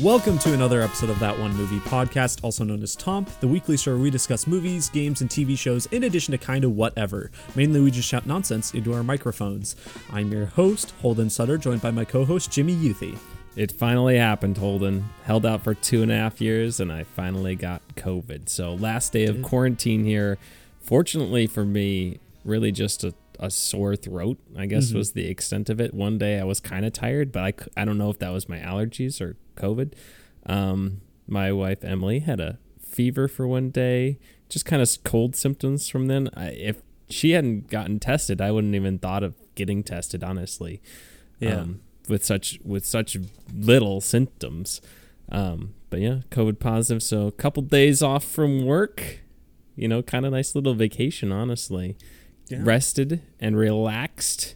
Welcome to another episode of That One Movie Podcast, also known as Tomp, the weekly show where we discuss movies, games, and TV shows, in addition to kinda whatever. Mainly we just shout nonsense into our microphones. I'm your host, Holden Sutter, joined by my co-host, Jimmy Youthy. It finally happened, Holden. Held out for 2.5 years, and I finally got COVID. So last day of quarantine here. Fortunately for me, really just a sore throat, I guess, was the extent of it. One day I was kind of tired, but I don't know if that was my allergies or COVID. My wife, Emily, had a fever for one day, just kind of cold symptoms from then. If she hadn't gotten tested, I wouldn't even thought of getting tested, honestly. Yeah. With such little symptoms. But yeah, COVID positive. So a couple days off from work, kind of nice little vacation, honestly. Yeah. Rested and relaxed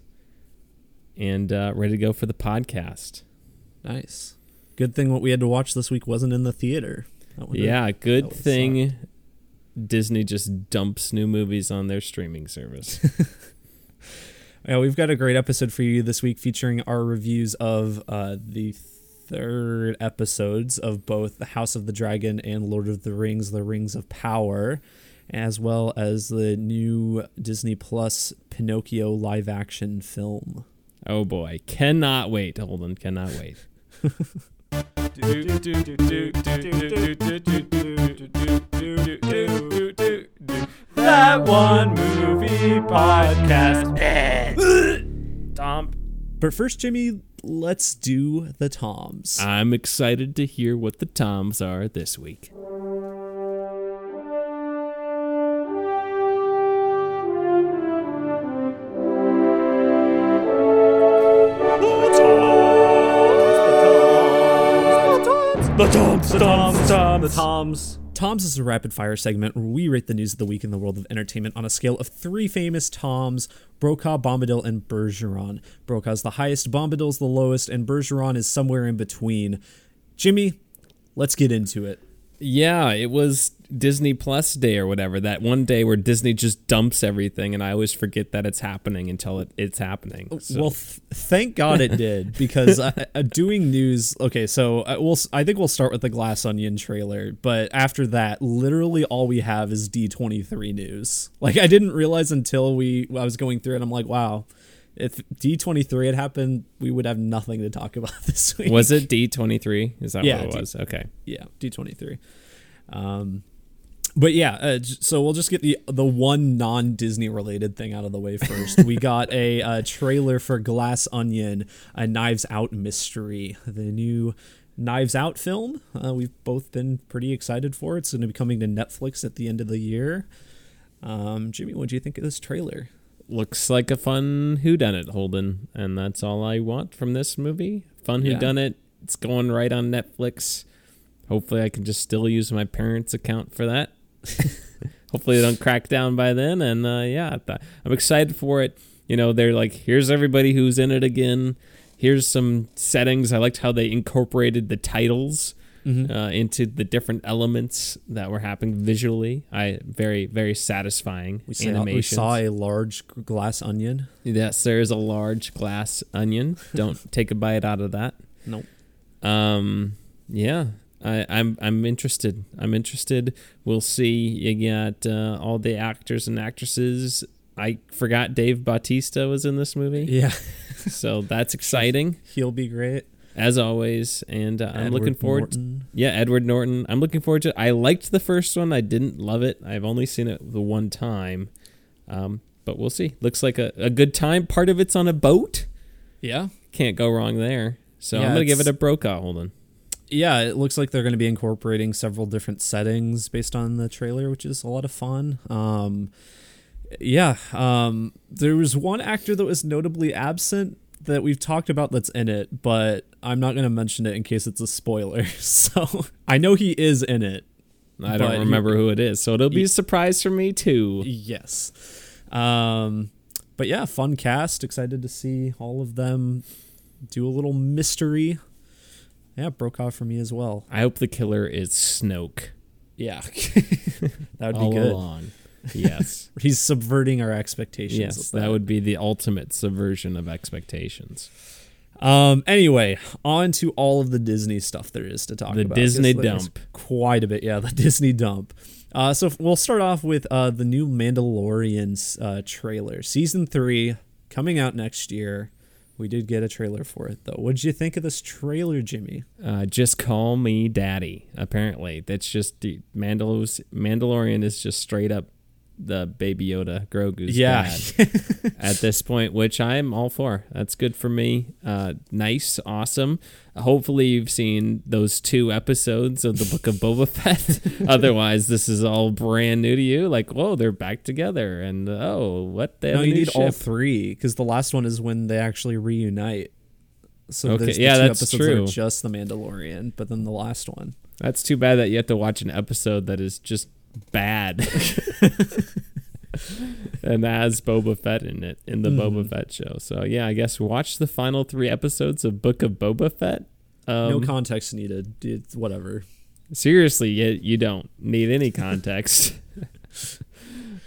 and ready to go for the podcast. Nice. Good thing what we had to watch this week wasn't in the theater. Yeah, good thing Disney just dumps new movies on their streaming service. Yeah, we've got a great episode for you this week featuring our reviews of the third episodes of both The House of the Dragon and Lord of the Rings: The Rings of Power, as well as the new Disney Plus Pinocchio live action film. Oh boy, cannot wait, Holden, cannot wait. That One Movie Podcast. Tomp. But first, Jimmy, let's do the toms. I'm excited to hear what the toms are this week. The Toms. Toms is a rapid-fire segment where we rate the news of the week in the world of entertainment on a scale of three famous Toms: Brokaw, Bombadil, and Bergeron. Brokaw is the highest, Bombadil is the lowest, and Bergeron is somewhere in between. Jimmy, let's get into it. Yeah, it was Disney Plus Day or whatever, that one day where Disney just dumps everything, and I always forget that it's happening until it's happening. So. Well, thank God it did, because doing news... Okay, so I think we'll start with the Glass Onion trailer, but after that, literally all we have is D23 news. Like, I didn't realize until I was going through it, I'm like, wow, if D23 had happened, we would have nothing to talk about this week. Was it D23? Is that what it was? Okay. Yeah, D23. But yeah, so we'll just get the one non-Disney related thing out of the way first. We got a trailer for Glass Onion: A Knives Out Mystery, the new Knives Out film. We've both been pretty excited for it. It's going to be coming to Netflix at the end of the year. Jimmy, what do you think of this trailer? Looks like a fun whodunit, Holden, and that's all I want from this movie. Fun whodunit. It's going right on Netflix. Hopefully I can just still use my parents' account for that. Hopefully they don't crack down by then. And I'm excited for it. They're like, here's everybody who's in it again. Here's some settings. I liked how they incorporated the titles into the different elements that were happening visually. Very, very satisfying animations. We saw a large glass onion. Yes, there is a large glass onion. Don't take a bite out of that. Nope. Yeah. I'm interested. We'll see. You got all the actors and actresses. I forgot Dave Bautista was in this movie. Yeah. So that's exciting. He'll be great. As always. And I'm looking forward to, Edward Norton. I'm looking forward to it. I liked the first one. I didn't love it. I've only seen it the one time. But we'll see. Looks like a good time. Part of it's on a boat. Yeah. Can't go wrong there. So I'm going to give it a Brokaw, Holden. Yeah, it looks like they're going to be incorporating several different settings based on the trailer, which is a lot of fun. There was one actor that was notably absent that we've talked about that's in it, but I'm not going to mention it in case it's a spoiler. So I know he is in it. I don't remember who it is, so it'll be a surprise for me too. Yes. But yeah, fun cast. Excited to see all of them do a little mystery. Yeah, Brokaw for me as well. I hope the killer is Snoke. Yeah. That would be good. All along. Yes. He's subverting our expectations. Yes, that would be the ultimate subversion of expectations. Anyway, on to all of the Disney stuff there is to talk about. The Disney dump. Quite a bit, yeah, the Disney dump. So we'll start off with the new Mandalorian's trailer. Season 3 coming out next year. We did get a trailer for it, though. What did you think of this trailer, Jimmy? Just call me daddy, apparently. That's just the Mandalorian is just straight up the Baby Yoda, Grogu's dad at this point, which I'm all for. That's good for me. Nice, awesome. Hopefully you've seen those 2 episodes of the Book of Boba Fett. Otherwise, this is all brand new to you. Like, whoa, they're back together, and oh, what? They no, you need ship. All 3, because the last one is when they actually reunite. So okay, there's the 2 that's episodes true. That are just the Mandalorian, but then the last one. That's too bad that you have to watch an episode that is just bad and that has Boba Fett in it in the Boba Fett show. So yeah, I guess watch the final 3 episodes of Book of Boba Fett. No context needed. It's whatever. Seriously, you don't need any context.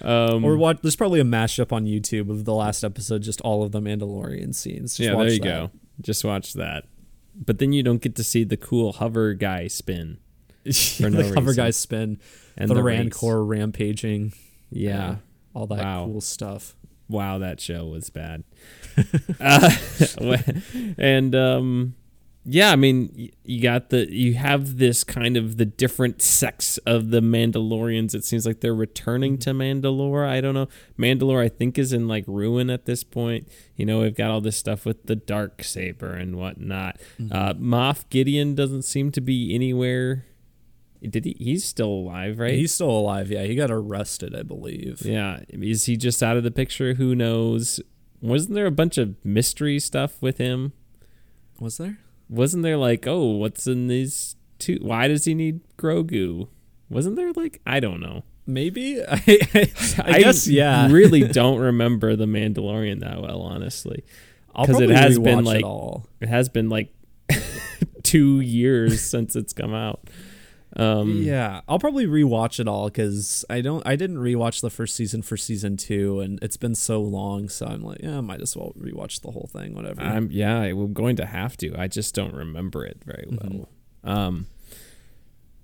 Or watch. There's probably a mashup on YouTube of the last episode, just all of the Mandalorian scenes. Just yeah, watch there you that. Go. Just watch that. But then you don't get to see the cool hover guy spin. For no reason. Hover guy spin. And the Rancor race. Rampaging. Yeah. All that cool stuff. Wow, that show was bad. And yeah, I mean, you have this kind of the different sects of the Mandalorians. It seems like they're returning to Mandalore. I don't know. Mandalore, I think, is in like ruin at this point. You know, we've got all this stuff with the Darksaber and whatnot. Moff Gideon doesn't seem to be anywhere. Did he? He's still alive, right? He's still alive. Yeah, he got arrested, I believe. Yeah, is he just out of the picture? Who knows? Wasn't there a bunch of mystery stuff with him? Was there? Wasn't there like, oh, what's in these 2? Why does he need Grogu? Wasn't there like, I don't know. Maybe I guess. Yeah, really don't remember the Mandalorian that well, honestly, because it has been like 2 years since it's come out. Yeah, I'll probably rewatch it all because I didn't rewatch the first season for season 2, and it's been so long, so I'm like, yeah, I might as well rewatch the whole thing, whatever. I'm going to have to. I just don't remember it very well.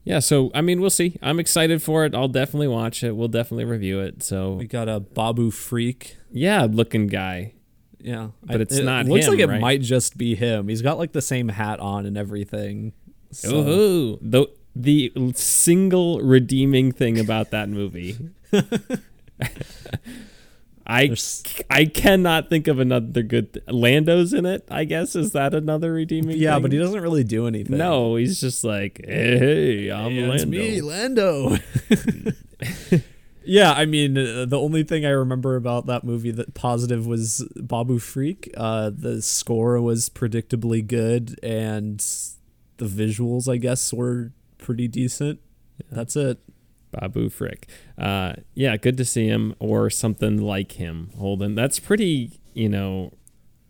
Yeah, so I mean, we'll see. I'm excited for it. I'll definitely watch it. We'll definitely review it. So we got a Babu Frik, looking guy. Yeah, but it's not. It looks him, like right? It might just be him. He's got like the same hat on and everything. So. Ooh, the single redeeming thing about that movie. I cannot think of another good Lando's in it, I guess. Is that another redeeming thing? Yeah, but he doesn't really do anything. No, he's just like, hey, I'm Lando. It's me, Lando. Yeah, I mean, the only thing I remember about that movie that positive was Babu Frik. The score was predictably good, and the visuals, I guess, were pretty decent. That's it. Babu Frik. Yeah, good to see him or something like him, Holden. That's pretty,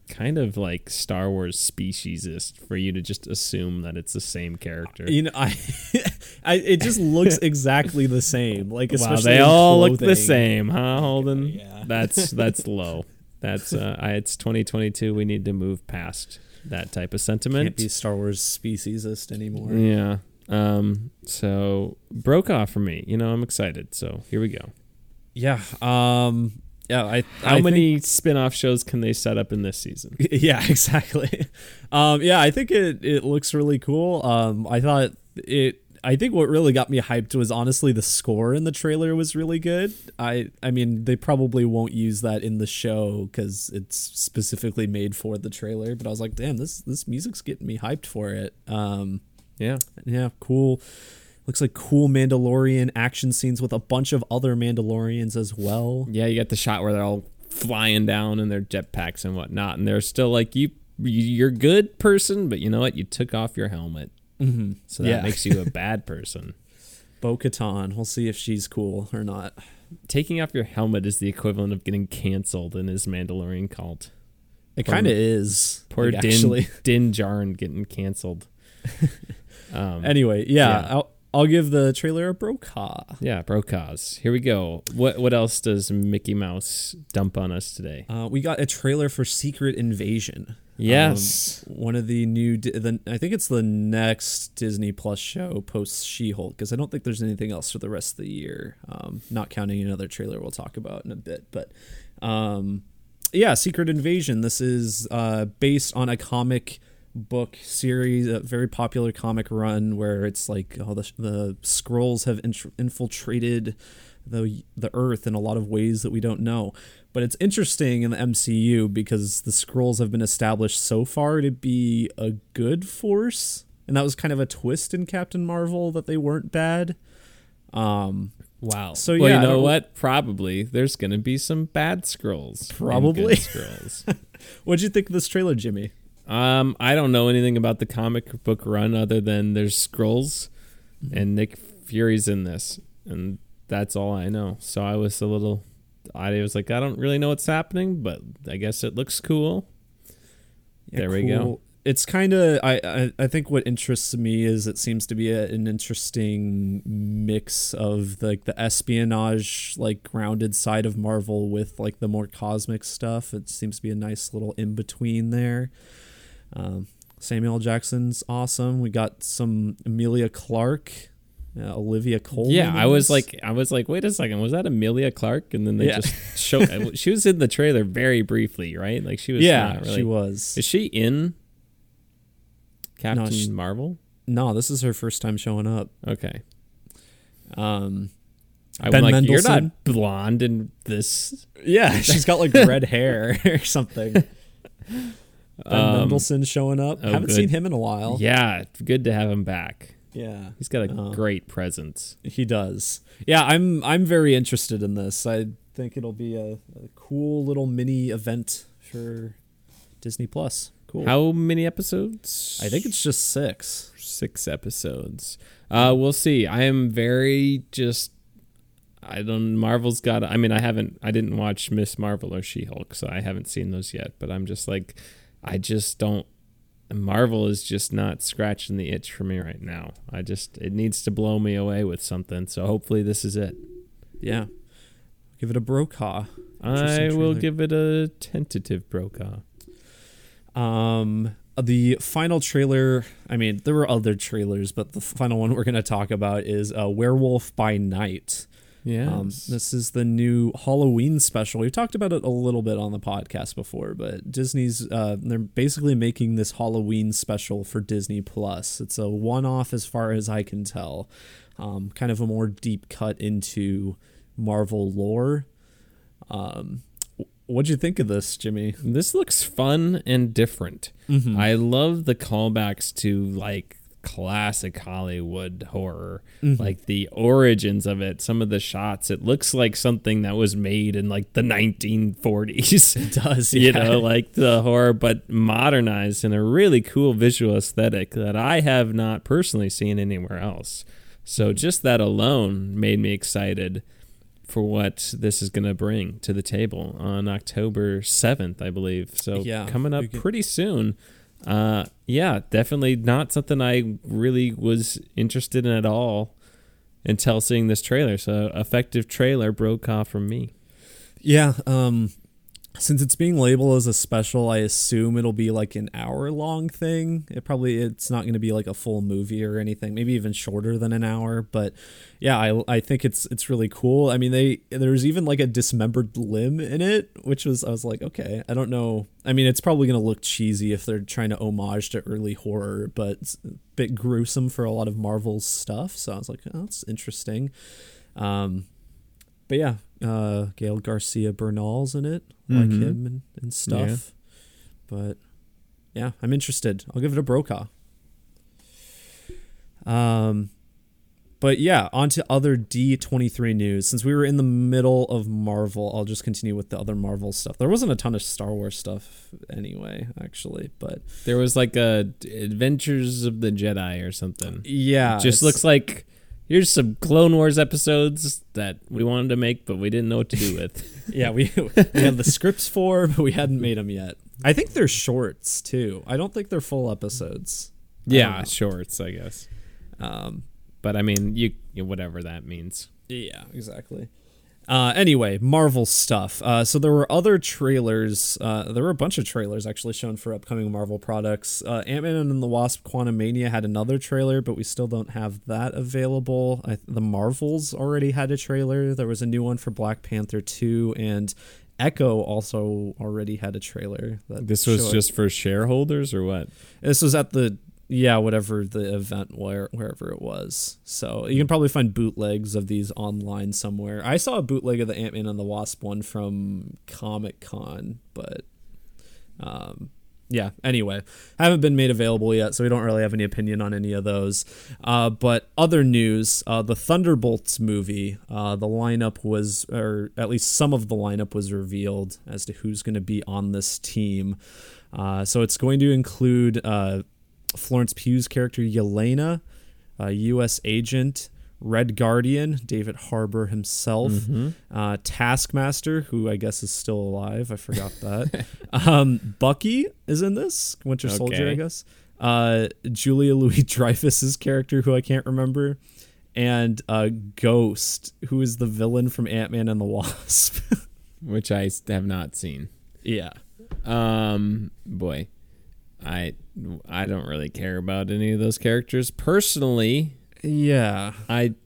kind of like Star Wars speciesist for you to just assume that it's the same character. It just looks exactly the same. Like, especially wow, they all look the same, huh, Holden? Yeah. That's low. That's it's 2022. We need to move past that type of sentiment. Can't be Star Wars speciesist anymore. Yeah. So broke off for me, I'm excited. So here we go. Yeah. How many spin-off shows can they set up in this season? Yeah, exactly. I think it looks really cool. I think what really got me hyped was honestly the score in the trailer was really good. I mean, they probably won't use that in the show because it's specifically made for the trailer, but I was like, damn, this music's getting me hyped for it. Yeah, cool. Looks like cool Mandalorian action scenes with a bunch of other Mandalorians as well. Yeah, you got the shot where they're all flying down in their jetpacks and whatnot, and they're still like, you're a good person, but you know what? You took off your helmet. Mm-hmm. So that makes you a bad person. Bo-Katan, we'll see if she's cool or not. Taking off your helmet is the equivalent of getting canceled in his Mandalorian cult. It kind of is. Poor like, Din Djarin getting canceled. Anyway, I'll give the trailer a broca. Yeah, brocas. Here we go. What else does Mickey Mouse dump on us today? We got a trailer for Secret Invasion. Yes. One of the new, I think it's the next Disney Plus show post She-Hulk, because I don't think there's anything else for the rest of the year, not counting another trailer we'll talk about in a bit. But yeah, Secret Invasion. This is based on a comic book series, a very popular comic run where it's like all the Skrulls have infiltrated the Earth in a lot of ways that we don't know. But it's interesting in the MCU because the Skrulls have been established so far to be a good force, and that was kind of a twist in Captain Marvel that they weren't bad. Wow. So well, yeah, you know what? Probably there's going to be some bad Skrulls. Probably. Skrulls. What'd you think of this trailer, Jimmy? I don't know anything about the comic book run other than there's Skrulls, mm-hmm. and Nick Fury's in this, and that's all I know. So I was a little, I was like, I don't really know what's happening, but I guess it looks cool. Yeah, there we go. It's kind of, I think what interests me is it seems to be an interesting mix of like the espionage, like grounded side of Marvel with like the more cosmic stuff. It seems to be a nice little in between there. Samuel Jackson's awesome. We got some Emilia Clarke. Olivia Colman. Yeah, I was like, wait a second, was that Emilia Clarke? And then they just showed she was in the trailer very briefly, right? Like she was. Yeah, not really, she was. Is she in Captain Marvel? No, this is her first time showing up. Okay. Ben Mendelsohn. You're not blonde in this. Yeah, she's got like red hair or something. Ben Mendelsohn showing up. Haven't seen him in a while. Yeah, good to have him back. Yeah, he's got a great presence. He does. Yeah, I'm very interested in this. I think it'll be a cool little mini event for Disney Plus. Cool. How many episodes? I think it's just 6. 6 episodes. We'll see. I am very Marvel's got. I mean, I didn't watch Miss Marvel or She-Hulk, so I haven't seen those yet. But I'm just like, I just don't. Marvel is just not scratching the itch for me right now. It needs to blow me away with something. So hopefully this is it. Yeah. Give it a Brokaw. I will give it a tentative Brokaw. The final trailer, I mean, there were other trailers, but the final one we're going to talk about is Werewolf by Night. Yeah. This is the new Halloween special. We've talked about it a little bit on the podcast before, but Disney's they're basically making this Halloween special for Disney Plus. It's a one-off as far as I can tell. Kind of a more deep cut into Marvel lore. What'd you think of this, Jimmy? This looks fun and different. Mm-hmm. I love the callbacks to like classic Hollywood horror, mm-hmm. like the origins of it, some of the shots. It looks like something that was made in like the 1940s. It does, yeah. You know, like the horror, but modernized in a really cool visual aesthetic that I have not personally seen anywhere else. So just that alone made me excited for what this is going to bring to the table on October 7th, I believe. So yeah, coming up pretty soon. Yeah, definitely not something I really was interested in at all until seeing this trailer. So effective trailer, Brokaw from me. Yeah, since it's being labeled as a special, I assume it'll be like an hour-long thing. It's not going to be like a full movie or anything. Maybe even shorter than an hour. But yeah, I think it's really cool. I mean, there's even like a dismembered limb in it, I was like, okay, I don't know. I mean, it's probably going to look cheesy if they're trying to homage to early horror, but it's a bit gruesome for a lot of Marvel's stuff. So I was like, oh, that's interesting. But yeah, Gael Garcia Bernal's in it, like mm-hmm. him and stuff. Yeah. But yeah, I'm interested. I'll give it a Brokaw. But yeah, on to other D23 news. Since we were in the middle of Marvel, I'll just continue with the other Marvel stuff. There wasn't a ton of Star Wars stuff anyway, actually, but there was like a Adventures of the Jedi or something. Yeah, it just looks like, here's some Clone Wars episodes that we wanted to make, but we didn't know what to do with. Yeah, we had the scripts for, but we hadn't made them yet. I think they're shorts, too. I don't think they're full episodes. Yeah, shorts, I guess. But, I mean, you whatever that means. Yeah, exactly. Anyway, Marvel stuff. So there were other trailers. There were a bunch of trailers actually shown for upcoming Marvel products. Ant-Man and the Wasp: Quantumania had another trailer, but we still don't have that available. The Marvels already had a trailer. There was a new one for Black Panther 2, and Echo also already had a trailer. This was just for shareholders or what? This was at the... yeah, whatever the event, wherever it was. So you can probably find bootlegs of these online somewhere. I saw a bootleg of the Ant-Man and the Wasp one from Comic-Con, but yeah, anyway. Haven't been made available yet, so we don't really have any opinion on any of those. But other news, the Thunderbolts movie, the lineup was, or at least some of the lineup was revealed as to who's going to be on this team. So it's going to include... Florence Pugh's character Yelena, a U.S. agent, Red Guardian, David Harbour himself, Taskmaster, who I guess is still alive. I forgot that. Bucky is in this, Winter Soldier, I guess. Julia Louis-Dreyfus's character, who I can't remember. And Ghost, who is the villain from Ant-Man and the Wasp. Which I have not seen. Yeah. Boy. I don't really care about any of those characters personally. Yeah.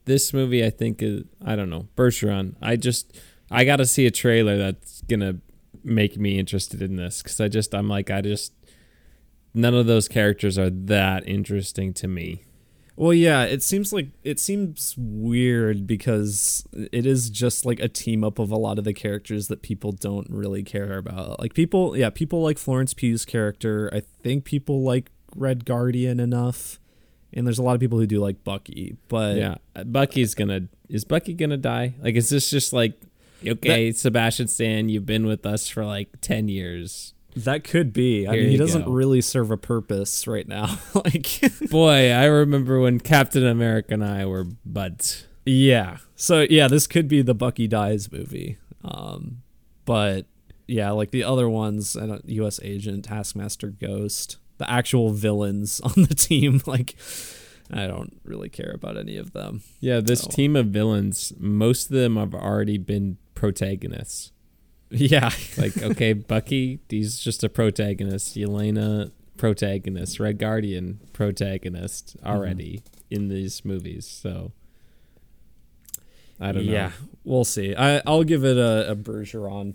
This movie I think is, I don't know, Bergeron. I got to see a trailer that's going to make me interested in this, cuz none of those characters are that interesting to me. Well, yeah, it seems weird because it is just like a team up of a lot of the characters that people don't really care about. Like people like Florence Pugh's character. I think people like Red Guardian enough, and there's a lot of people who do like Bucky. But yeah, is Bucky gonna die? Like, is this just like, okay, Sebastian Stan, you've been with us for like 10 years. That could be. I mean, he doesn't really serve a purpose right now. Like, boy, I remember when Captain America and I were buds. Yeah. So yeah, this could be the Bucky Dies movie. But yeah, like the other ones, U.S. Agent, Taskmaster, Ghost, the actual villains on the team. Like, I don't really care about any of them. Yeah, this team of villains, most of them have already been protagonists. Yeah. Like, okay, Bucky, he's just a protagonist. Yelena, protagonist. Red Guardian, protagonist already in these movies. So, I don't know. Yeah, we'll see. I'll give it a Bergeron.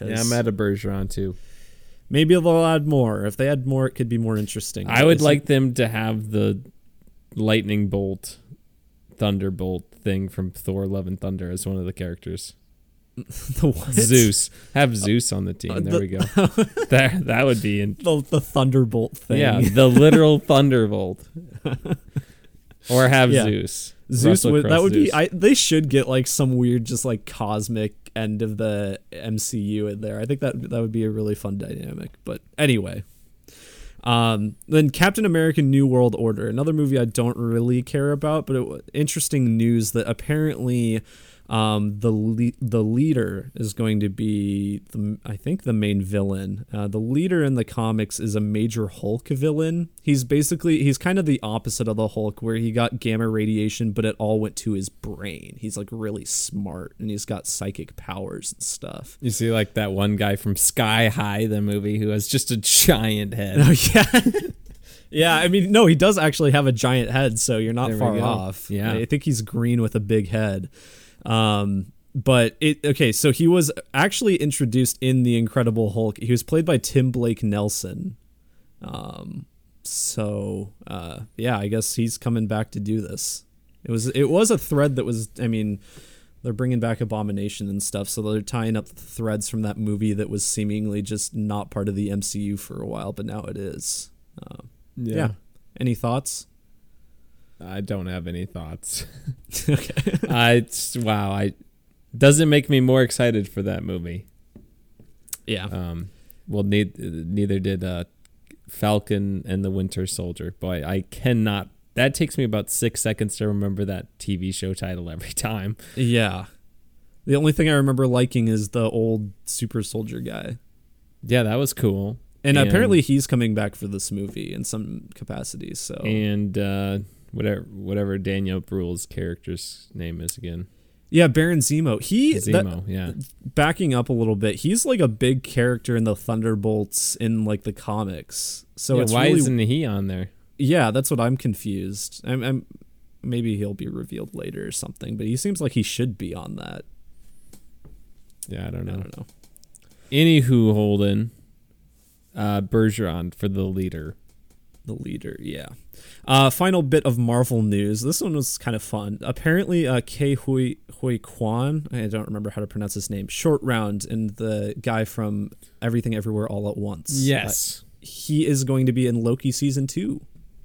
Yeah, I'm at a Bergeron, too. Maybe they'll add more. If they add more, it could be more interesting. I would like them to have the lightning bolt, thunderbolt thing from Thor: Love and Thunder as one of the characters. The what? Zeus. Have Zeus on the team. There we go. That would be the thunderbolt thing. Yeah, the literal thunderbolt. Or have Zeus. Zeus would be. They should get like some weird, just like cosmic end of the MCU in there. I think that would be a really fun dynamic. But anyway. Then Captain America: New World Order, another movie I don't really care about, but interesting news that apparently. The leader is going to be, the main villain. The leader in the comics is a major Hulk villain. He's kind of the opposite of the Hulk, where he got gamma radiation, but it all went to his brain. He's like really smart, and he's got psychic powers and stuff. You see, like that one guy from Sky High, the movie, who has just a giant head. Oh yeah. Yeah, I mean, no, he does actually have a giant head, so you're not far off. Yeah, I think he's green with a big head. So he was actually introduced in The Incredible Hulk. He was played by Tim Blake Nelson. Yeah, I guess he's coming back to do this. It was a thread that was, I mean, they're bringing back Abomination and stuff, so they're tying up the threads from that movie that was seemingly just not part of the MCU for a while, but now it is. Yeah. Any thoughts? I don't have any thoughts. Okay. Doesn't make me more excited for that movie. Yeah. Neither did Falcon and the Winter Soldier. Boy, I cannot. That takes me about 6 seconds to remember that TV show title every time. Yeah. The only thing I remember liking is the old super soldier guy. Yeah, that was cool. And apparently he's coming back for this movie in some capacity. So and whatever Danielle Bruhl's character's name is again. Yeah, Baron Zemo. Zemo, backing up a little bit, he's like a big character in the Thunderbolts in like the comics. So why isn't he on there? Yeah, that's what I'm confused. I'm maybe he'll be revealed later or something, but he seems like he should be on that. Yeah, I don't know. Anywho, Holden, Bergeron for the leader. The leader, yeah. Final bit of Marvel news. This one was kind of fun. Apparently, Ke Huy Quan, I don't remember how to pronounce his name, Short Round, and the guy from Everything Everywhere All at Once. Yes. He is going to be in Loki Season 2.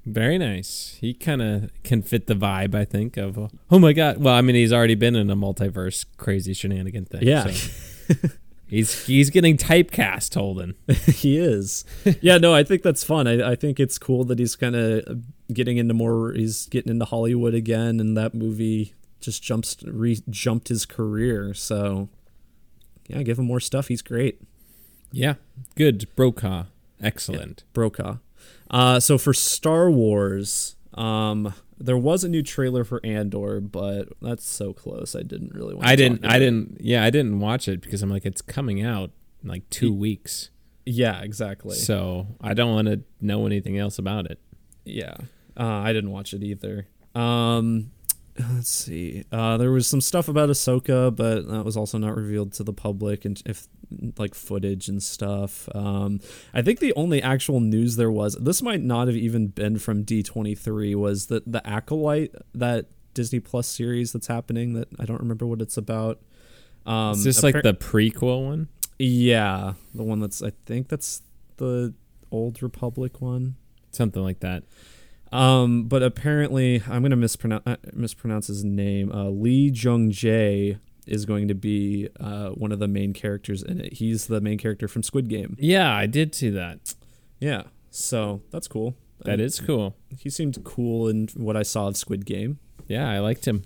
Very nice. He kind of can fit the vibe, I think, of, oh my God. Well, I mean, he's already been in a multiverse crazy shenanigan thing. Yeah. So. He's getting typecast, Holden. He is. Yeah, no, I think that's fun. I think it's cool that he's kind of getting into Hollywood again, and that movie just jumped his career. So, yeah, give him more stuff. He's great. Yeah, good. Brokaw. Excellent. Yeah, Brokaw. So for Star Wars, there was a new trailer for Andor, but that's so close. I didn't really want to I didn't watch it because I'm like, it's coming out in like 2 weeks. Yeah, exactly. So I don't want to know anything else about it. Yeah. I didn't watch it either. Let's see. There was some stuff about Ahsoka, but that was also not revealed to the public, and if like footage and stuff. I think the only actual news there was, this might not have even been from D23, was that the Acolyte, that Disney Plus series that's happening, that I don't remember what it's about. Is this like the prequel one? Yeah, the one that's the Old Republic one, something like that. But apparently, I'm going to mispronounce his name. Lee Jung-jae is going to be one of the main characters in it. He's the main character from Squid Game. Yeah, I did see that. Yeah, so that's cool. That is cool. He seemed cool in what I saw of Squid Game. Yeah, I liked him.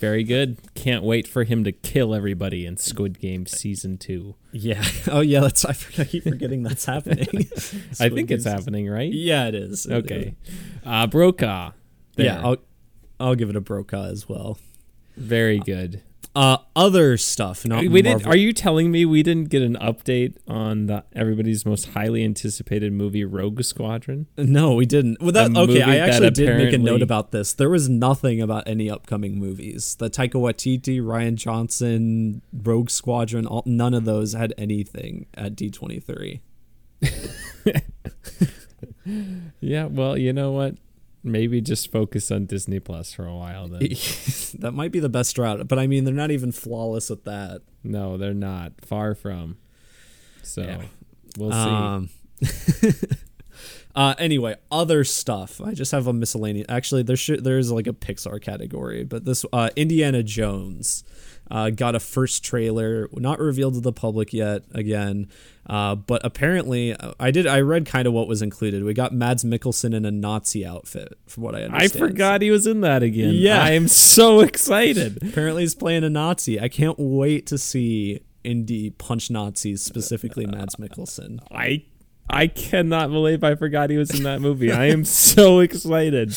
Very good. Can't wait for him to kill everybody in Squid Game Season 2. Yeah. Oh, yeah. I keep forgetting that's happening. I think it's happening, right? Yeah, it is. Okay. Brokaw. There. Yeah, I'll give it a Brokaw as well. Very good. Other stuff. Are you telling me we didn't get an update on everybody's most highly anticipated movie, Rogue Squadron? No, we didn't. Well, I actually did make a note about this. There was nothing about any upcoming movies. The Taika Waititi, Ryan Johnson, Rogue Squadron, none of those had anything at D23. Yeah, well, you know what? Maybe just focus on Disney Plus for a while then. That might be the best route. But I mean, they're not even flawless at that. No, they're not. Far from. So yeah. We'll see. Anyway, other stuff. I just have a miscellaneous. Actually, there's like a Pixar category. But this Indiana Jones got a first trailer. Not revealed to the public yet again. But apparently, I read kind of what was included. We got Mads Mikkelsen in a Nazi outfit, from what I understand. I forgot he was in that again. Yeah. I am so excited. Apparently, he's playing a Nazi. I can't wait to see Indy punch Nazis, specifically Mads Mikkelsen. I cannot believe I forgot he was in that movie. I am so excited.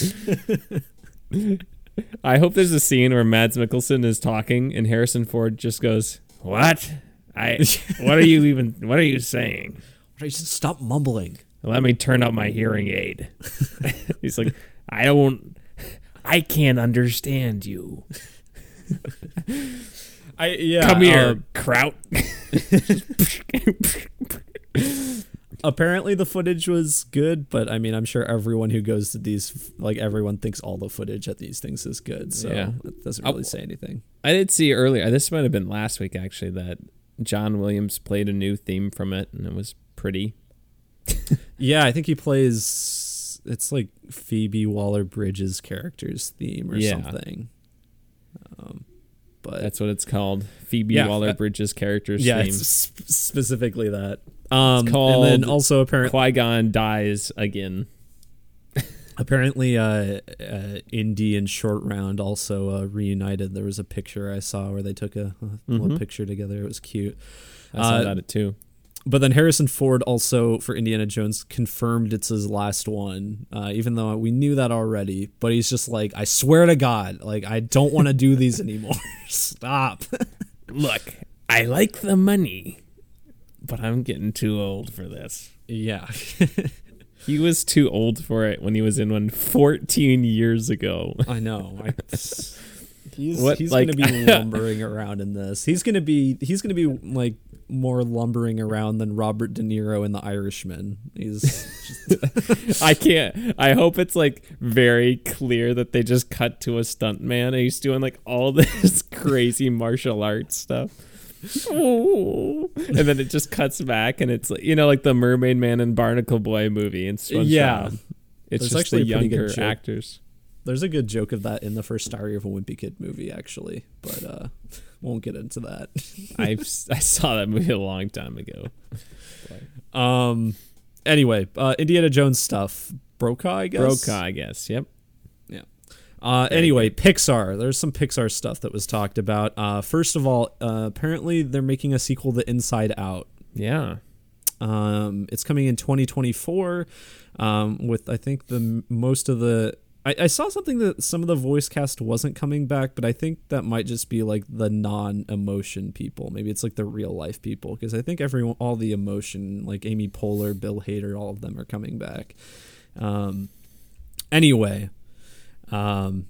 I hope there's a scene where Mads Mikkelsen is talking and Harrison Ford just goes, "What? What are you saying? Stop mumbling. Let me turn up my hearing aid." He's like, I can't understand you. Come here, Kraut. Apparently the footage was good, but I mean, I'm sure everyone who goes to these, like everyone thinks all the footage at these things is good. So it doesn't really say anything. I did see earlier, this might've been last week actually, that John Williams played a new theme from it, and it was pretty. Yeah, I think he plays, it's like Phoebe Waller-Bridge's character's theme or something. But that's what it's called, Phoebe Waller-Bridge's character's theme. Yeah, specifically that. It's called. And then also apparently Qui-Gon dies again. Apparently, Indy and Short Round also reunited. There was a picture I saw where they took a little picture together. It was cute. I saw that too. But then Harrison Ford also, for Indiana Jones, confirmed it's his last one, even though we knew that already. But he's just like, I swear to God, like, I don't want to do these anymore. Stop. Look, I like the money, but I'm getting too old for this. Yeah. He was too old for it when he was in one 14 years ago. I know. He's like, going to be lumbering around in this. He's going to be like more lumbering around than Robert De Niro in The Irishman. I hope it's like very clear that they just cut to a stuntman and he's doing like all this crazy martial arts stuff. Oh. And then it just cuts back and it's, you know, like the Mermaid Man and Barnacle Boy movie and SpongeBob. Yeah. It's there's just actually the younger actors. There's a good joke of that in the first Diary of a Wimpy Kid movie, actually, but won't get into that. I saw that movie a long time ago. Anyway, Indiana Jones stuff. Brokaw, I guess. Yep. Yeah. Anyway, Pixar. There's some Pixar stuff that was talked about. First of all, apparently they're making a sequel to Inside Out. Yeah. It's coming in 2024 with, I think, most of the... I saw something that some of the voice cast wasn't coming back, but I think that might just be like the non-emotion people. Maybe it's like the real life people, because I think all the emotion, like Amy Poehler, Bill Hader, all of them are coming back. Anyway, coming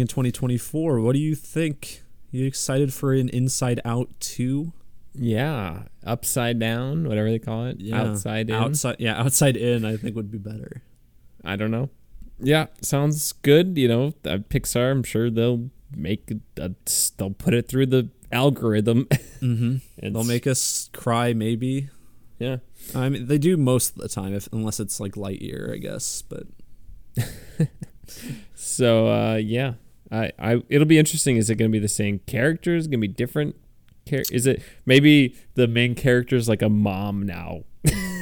in 2024. What do you think? You excited for an Inside Out 2? Yeah, Upside Down, whatever they call it. Yeah. Outside In, I think would be better. I don't know. Yeah, sounds good. You know, Pixar, I'm sure they'll put it through the algorithm. Mm-hmm. They'll make us cry, maybe. Yeah. I mean, they do most of the time, unless it's like Lightyear, I guess. But so, yeah, I it'll be interesting. Is it going to be the same characters? Going to be different? Is it maybe the main character is like a mom now?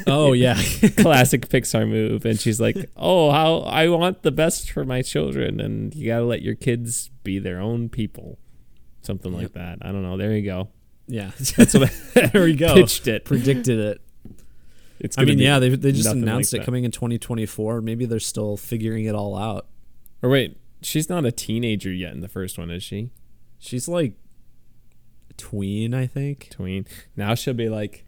Oh yeah. Classic Pixar move. And she's like, oh, how I want the best for my children, and you gotta let your kids be their own people. Something like that. I don't know. There you go. Yeah. That's what there we go. Pitched it. Predicted it. They just announced it coming in 2024. Maybe they're still figuring it all out. Or wait, she's not a teenager yet in the first one, is she? She's like tween, I think. Now she'll be like,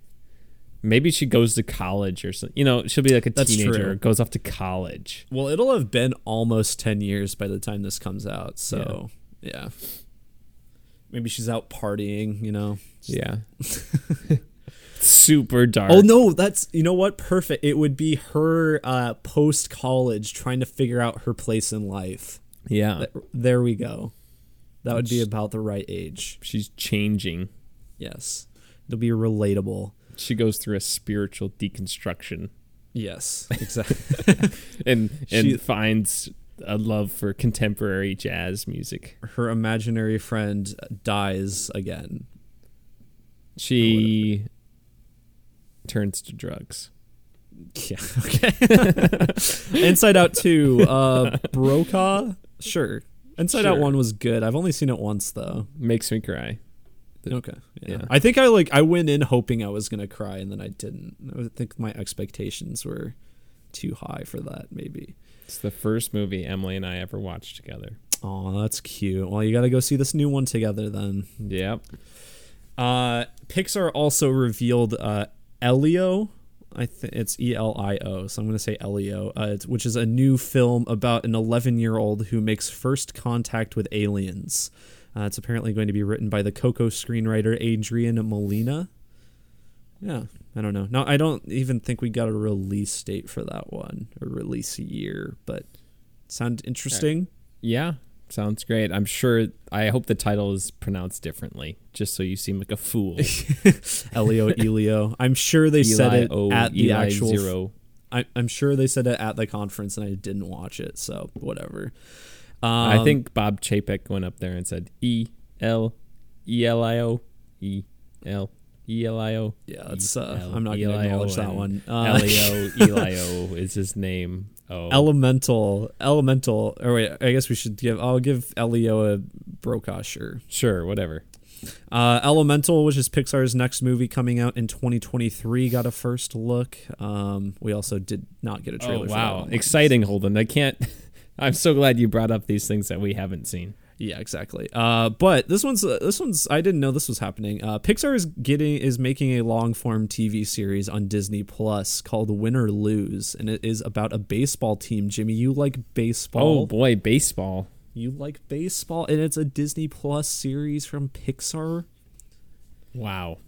maybe she goes to college or something. You know, she'll be like a teenager, goes off to college. Well, it'll have been almost 10 years by the time this comes out. So, yeah. Maybe she's out partying, you know. Yeah. Super dark. Oh, no, that's, you know what? Perfect. It would be her post-college trying to figure out her place in life. Yeah. There we go. That would be about the right age. She's changing. Yes. It'll be relatable. She goes through a spiritual deconstruction. Yes, exactly. and she finds a love for contemporary jazz music. Her imaginary friend dies again. She turns to drugs. Yeah, okay. Inside Out 2, Brokaw? Sure. Inside Out 1 was good. I've only seen it once, though. Makes me cry. Okay. Yeah. I think I went in hoping I was going to cry, and then I didn't. I think my expectations were too high for that, maybe. It's the first movie Emily and I ever watched together. Oh, that's cute. Well, you got to go see this new one together then. Yep. Pixar also revealed Elio. I think it's ELIO, so I'm going to say Elio, which is a new film about an 11-year-old who makes first contact with aliens. It's apparently going to be written by the Coco screenwriter Adrian Molina. Yeah, I don't know. No, I don't even think we got a release date for that one, or release year, but sounds interesting. Yeah, sounds great. I'm sure. I hope the title is pronounced differently, just so you seem like a fool. Elio. I'm sure they said it at the actual... I'm sure they said it at the conference, and I didn't watch it, so whatever. I think Bob Chapek went up there and said ELIO. Yeah, that's I'm not going to acknowledge that one. Elio is his name. Oh. Elemental. Oh wait, I guess I'll give Elio a Brokaw. Sure, whatever. Elemental, which is Pixar's next movie coming out in 2023, got a first look. We also did not get a trailer. Oh, wow. Exciting, Holden. I can't. I'm so glad you brought up these things that we haven't seen. Yeah, exactly. But this one's. I didn't know this was happening. Pixar is making a long form TV series on Disney Plus called Win or Lose, and it is about a baseball team. Jimmy, you like baseball? Oh boy, baseball. You like baseball, and it's a Disney Plus series from Pixar. Wow,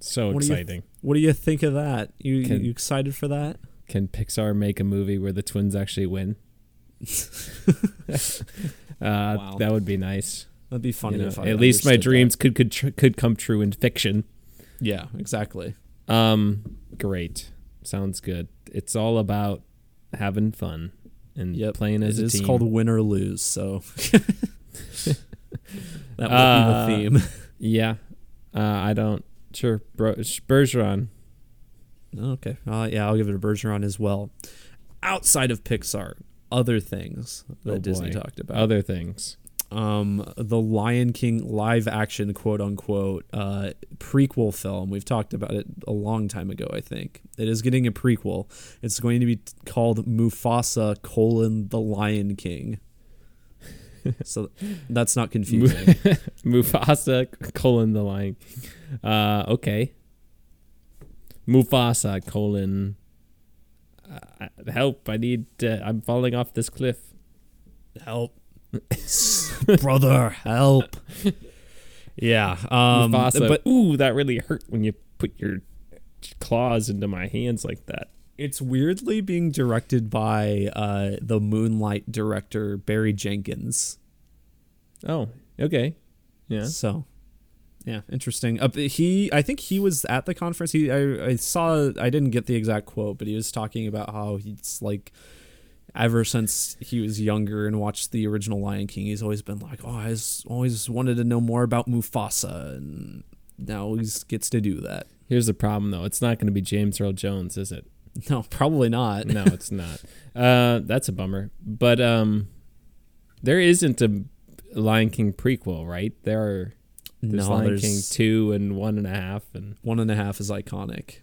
so exciting! What do you think of that? You excited for that? Can Pixar make a movie where the twins actually win? Wow. That would be nice. That'd be funny. At least my dreams that could come true in fiction. Yeah, exactly. Great. Sounds good. It's all about having fun and playing as a team. It's called Win or Lose, so that might be the theme. Yeah. I don't. Sure. Bergeron. Okay. I'll give it a Bergeron as well. Outside of Pixar. Other things that Disney talked about. Other things. The Lion King live action, quote unquote, prequel film. We've talked about it a long time ago, I think. It is getting a prequel. It's going to be called Mufasa: The Lion King. So that's not confusing. Mufasa: The Lion King. Okay. Mufasa: help, I need I'm falling off this cliff, help. Brother, help. Yeah. Mufasa, but ooh, that really hurt when you put your claws into my hands like that. It's weirdly being directed by the Moonlight director Barry Jenkins. Oh, okay. Yeah, so yeah, interesting. I think he was at the conference. I saw. I didn't get the exact quote, but he was talking about how he's like, ever since he was younger and watched the original Lion King, he's always been like, oh, I always wanted to know more about Mufasa, and now he gets to do that. Here's the problem, though. It's not going to be James Earl Jones, is it? No, probably not. No, it's not. That's a bummer. But there isn't a Lion King prequel, right? There's Lion King 2 and 1.5, and 1.5 is iconic.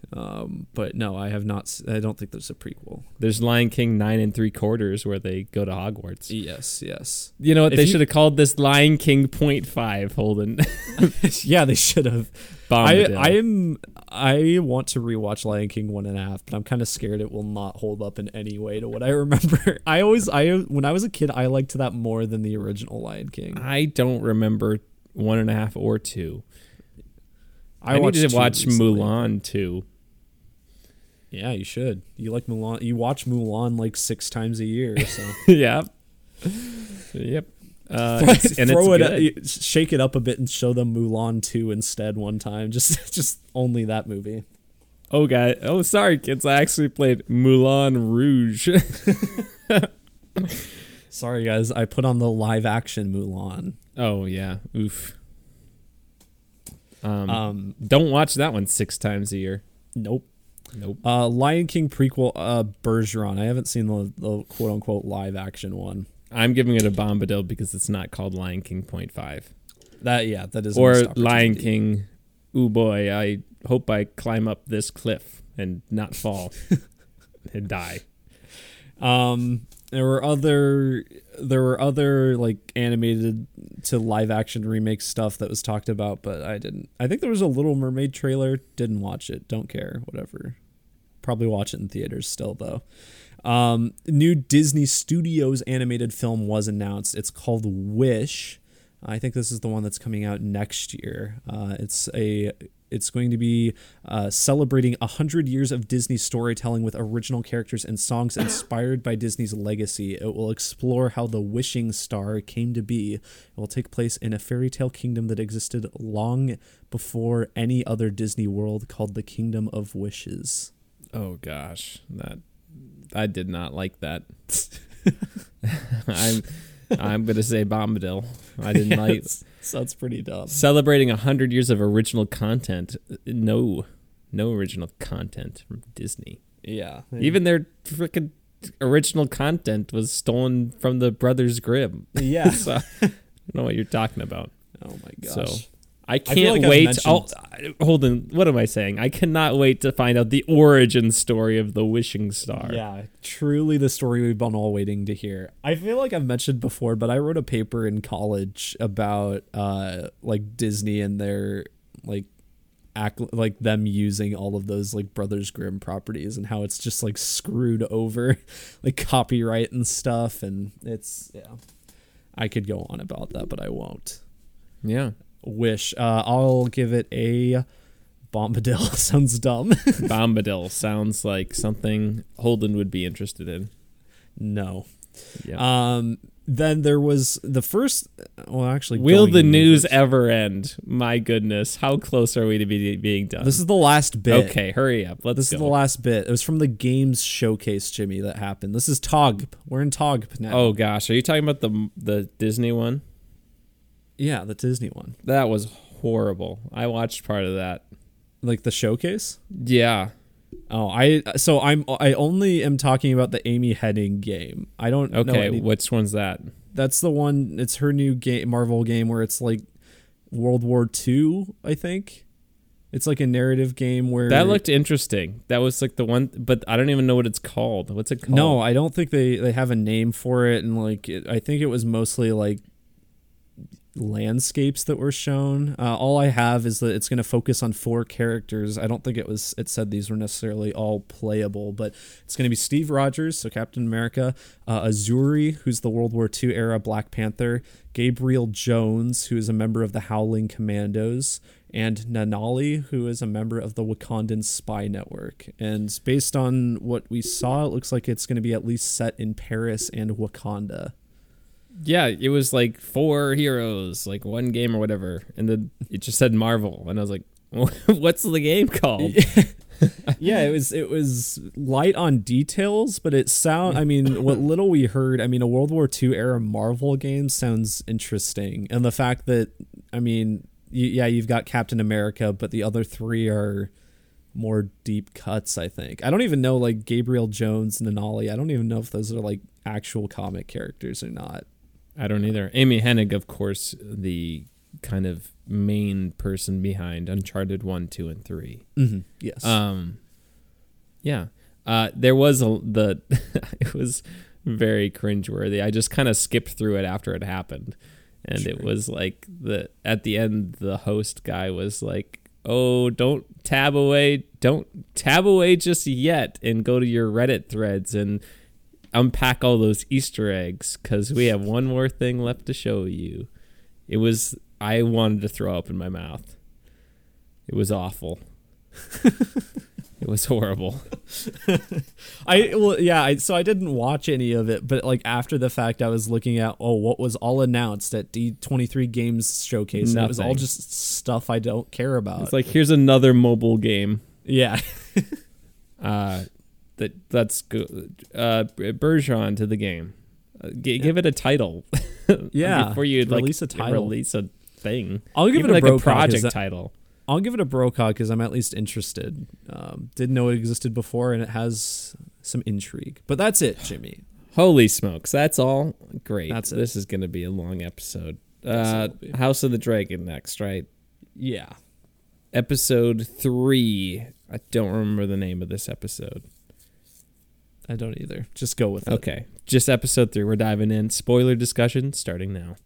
But no, I have not. I don't think there's a prequel. There's Lion King 9 3/4, where they go to Hogwarts. Yes. You know what? They should have called this Lion King 0.5, Holden. Yeah, they should have. I want to rewatch Lion King 1.5, but I'm kind of scared it will not hold up in any way to what I remember. When I was a kid, I liked that more than the original Lion King. I don't remember 1.5 or 2. I needed to watch Mulan 2. Yeah, you should. You like Mulan? You watch Mulan like 6 times a year. So. Yeah. Yep. Shake it up a bit and show them Mulan 2 instead one time. Just only that movie. Oh god. Oh, sorry, kids. I actually played Moulin Rouge. Sorry, guys. I put on the live action Mulan. Oh, yeah. Oof. Don't watch that one 6 times a year. Nope. Lion King prequel, Bergeron. I haven't seen the quote-unquote live action one. I'm giving it a bombadil because it's not called Lion King 0.5. That is. Or Lion King, ooh boy, I hope I climb up this cliff and not fall and die. There were other like animated to live action remake stuff that was talked about, but I didn't. I think there was a Little Mermaid trailer. Didn't watch it. Don't care. Whatever. Probably watch it in theaters still, though. New Disney Studios animated film was announced. It's called Wish. I think this is the one that's coming out next year. It's going to be celebrating 100 years of Disney storytelling with original characters and songs inspired by Disney's legacy. It will explore how the wishing star came to be. It will take place in a fairy tale kingdom that existed long before any other Disney world, called the Kingdom of Wishes. Oh, gosh. I did not like that. I'm going to say bombadil. I didn't like it. Sounds pretty dumb. Celebrating 100 years of original content. No original content from Disney. Yeah. Even their freaking original content was stolen from the Brothers Grimm. Yeah. So, I don't know what you're talking about. Oh, my gosh. So, I can't wait. Holden, what am I saying? I cannot wait to find out the origin story of the Wishing Star. Yeah, truly the story we've been all waiting to hear. I feel like I've mentioned before, but I wrote a paper in college about like Disney and their like them using all of those like Brothers Grimm properties and how it's just like screwed over, like copyright and stuff. And it's, yeah, I could go on about that, but I won't. Yeah. Wish. I'll give it a Bombadil. Sounds dumb. Bombadil sounds like something Holden would be interested in. No. Yep. Then there was the first. Well, actually, will the news ever end? My goodness, how close are we to being done? This is the last bit. Okay, hurry up. Let's. This go. Is the last bit. It was from the games showcase, Jimmy, that happened. This is Togp. We're in Togp now. Oh gosh, are you talking about the Disney one? Yeah, the Disney one. That was horrible. I watched part of that, like the showcase. Yeah. Oh, I only am talking about the Amy Hennig game. I don't know. Okay, which one's that? That's the one. It's her new game, Marvel game, where it's like World War II, I think. It's like a narrative game where that looked interesting. That was like the one, but I don't even know what it's called. What's it called? No, I don't think they have a name for it. And like, I think it was mostly like landscapes that were shown. All I have is that it's going to focus on four characters. I don't think it said these were necessarily all playable, but it's going to be Steve Rogers, so Captain America, Azuri, who's the World War II era Black Panther, Gabriel Jones, who is a member of the Howling Commandos, and Nanali, who is a member of the Wakandan spy network. And based on what we saw, it looks like it's going to be at least set in Paris and Wakanda. Yeah, it was like four heroes, like one game or whatever. And then it just said Marvel. And I was like, what's the game called? Yeah, it was light on details, but it sound. I mean, what little we heard, I mean, a World War II era Marvel game sounds interesting. And the fact that, I mean, you've got Captain America, but the other three are more deep cuts, I think. I don't even know, like Gabriel Jones and Nanali. I don't even know if those are like actual comic characters or not. I don't either. Amy Hennig, of course, the kind of main person behind Uncharted 1, 2, and 3. Mm-hmm. Yes. Yeah. There was it was very cringeworthy. I just kind of skipped through it after it happened. And It was like at the end, the host guy was like, oh, don't tab away just yet and go to your Reddit threads and unpack all those Easter eggs because we have one more thing left to show you. It was, I wanted to throw up in my mouth. It was awful. It was horrible. I didn't watch any of it, but like after the fact I was looking at what was all announced at D23 Games Showcase. Nothing. And it was all just stuff I don't care about. It's like, here's another mobile game. Yeah. That's good. Bergeron to the game. Give it a title. Yeah. Before you release a title. Release a thing. I'll give it like a project title. I'll give it a Brokaw because I'm at least interested. Didn't know it existed before, and it has some intrigue. But that's it, Jimmy. Holy smokes. That's all. Great. This is going to be a long episode. House of the Dragon next, right? Yeah. Episode 3. I don't remember the name of this episode. I don't either. Just go with it. Okay. Just episode 3. We're diving in. Spoiler discussion starting now.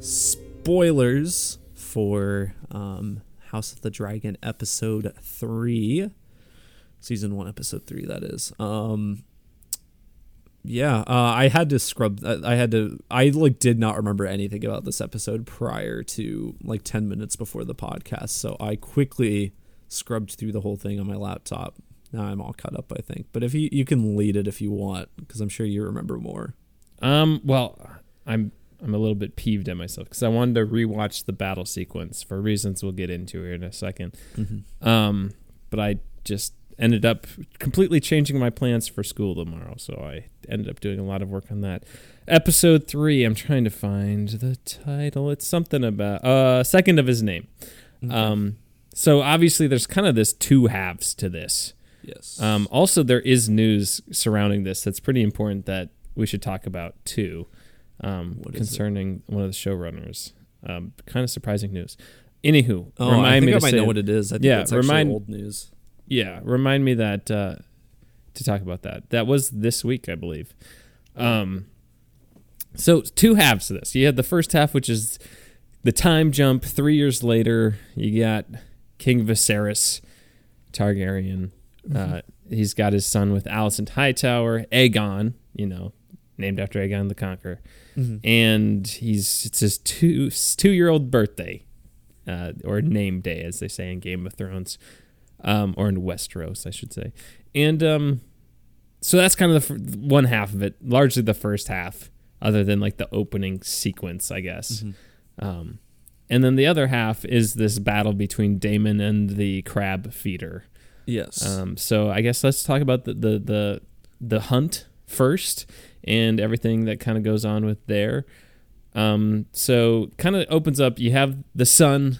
Spoilers for House of the Dragon episode 3, season 1 episode 3, that is. I had to scrub. I did not remember anything about this episode prior to like 10 minutes before the podcast, so I quickly scrubbed through the whole thing on my laptop. Now I'm all cut up, I think. But if you can lead it if you want, because I'm sure you remember more. I'm a little bit peeved at myself because I wanted to rewatch the battle sequence for reasons we'll get into here in a second. Mm-hmm. But I just ended up completely changing my plans for school tomorrow, so I ended up doing a lot of work on that. Episode 3, I'm trying to find the title. It's something about second of his name. Okay. So obviously there's kind of this two halves to this. Yes. Also there is news surrounding this that's pretty important that we should talk about too, concerning one of the showrunners. Kind of surprising news. Anywho, I might know what it is. I think it's actually old news. Yeah, remind me that to talk about that. That was this week, I believe. So two halves of this. You had the first half, which is the time jump 3 years later. You got King Viserys Targaryen. He's got his son with Alicent Hightower, Aegon, named after Aegon the Conqueror. Mm-hmm. And it's his two-year-old birthday, or name day, as they say in Game of Thrones, or in Westeros, I should say. And so that's kind of the one half of it, largely the first half, other than like the opening sequence, I guess. Mm-hmm. And then the other half is this battle between Daemon and the crab feeder. Yes. So I guess let's talk about the hunt first and everything that kind of goes on with there. So kind of opens up. You have the son,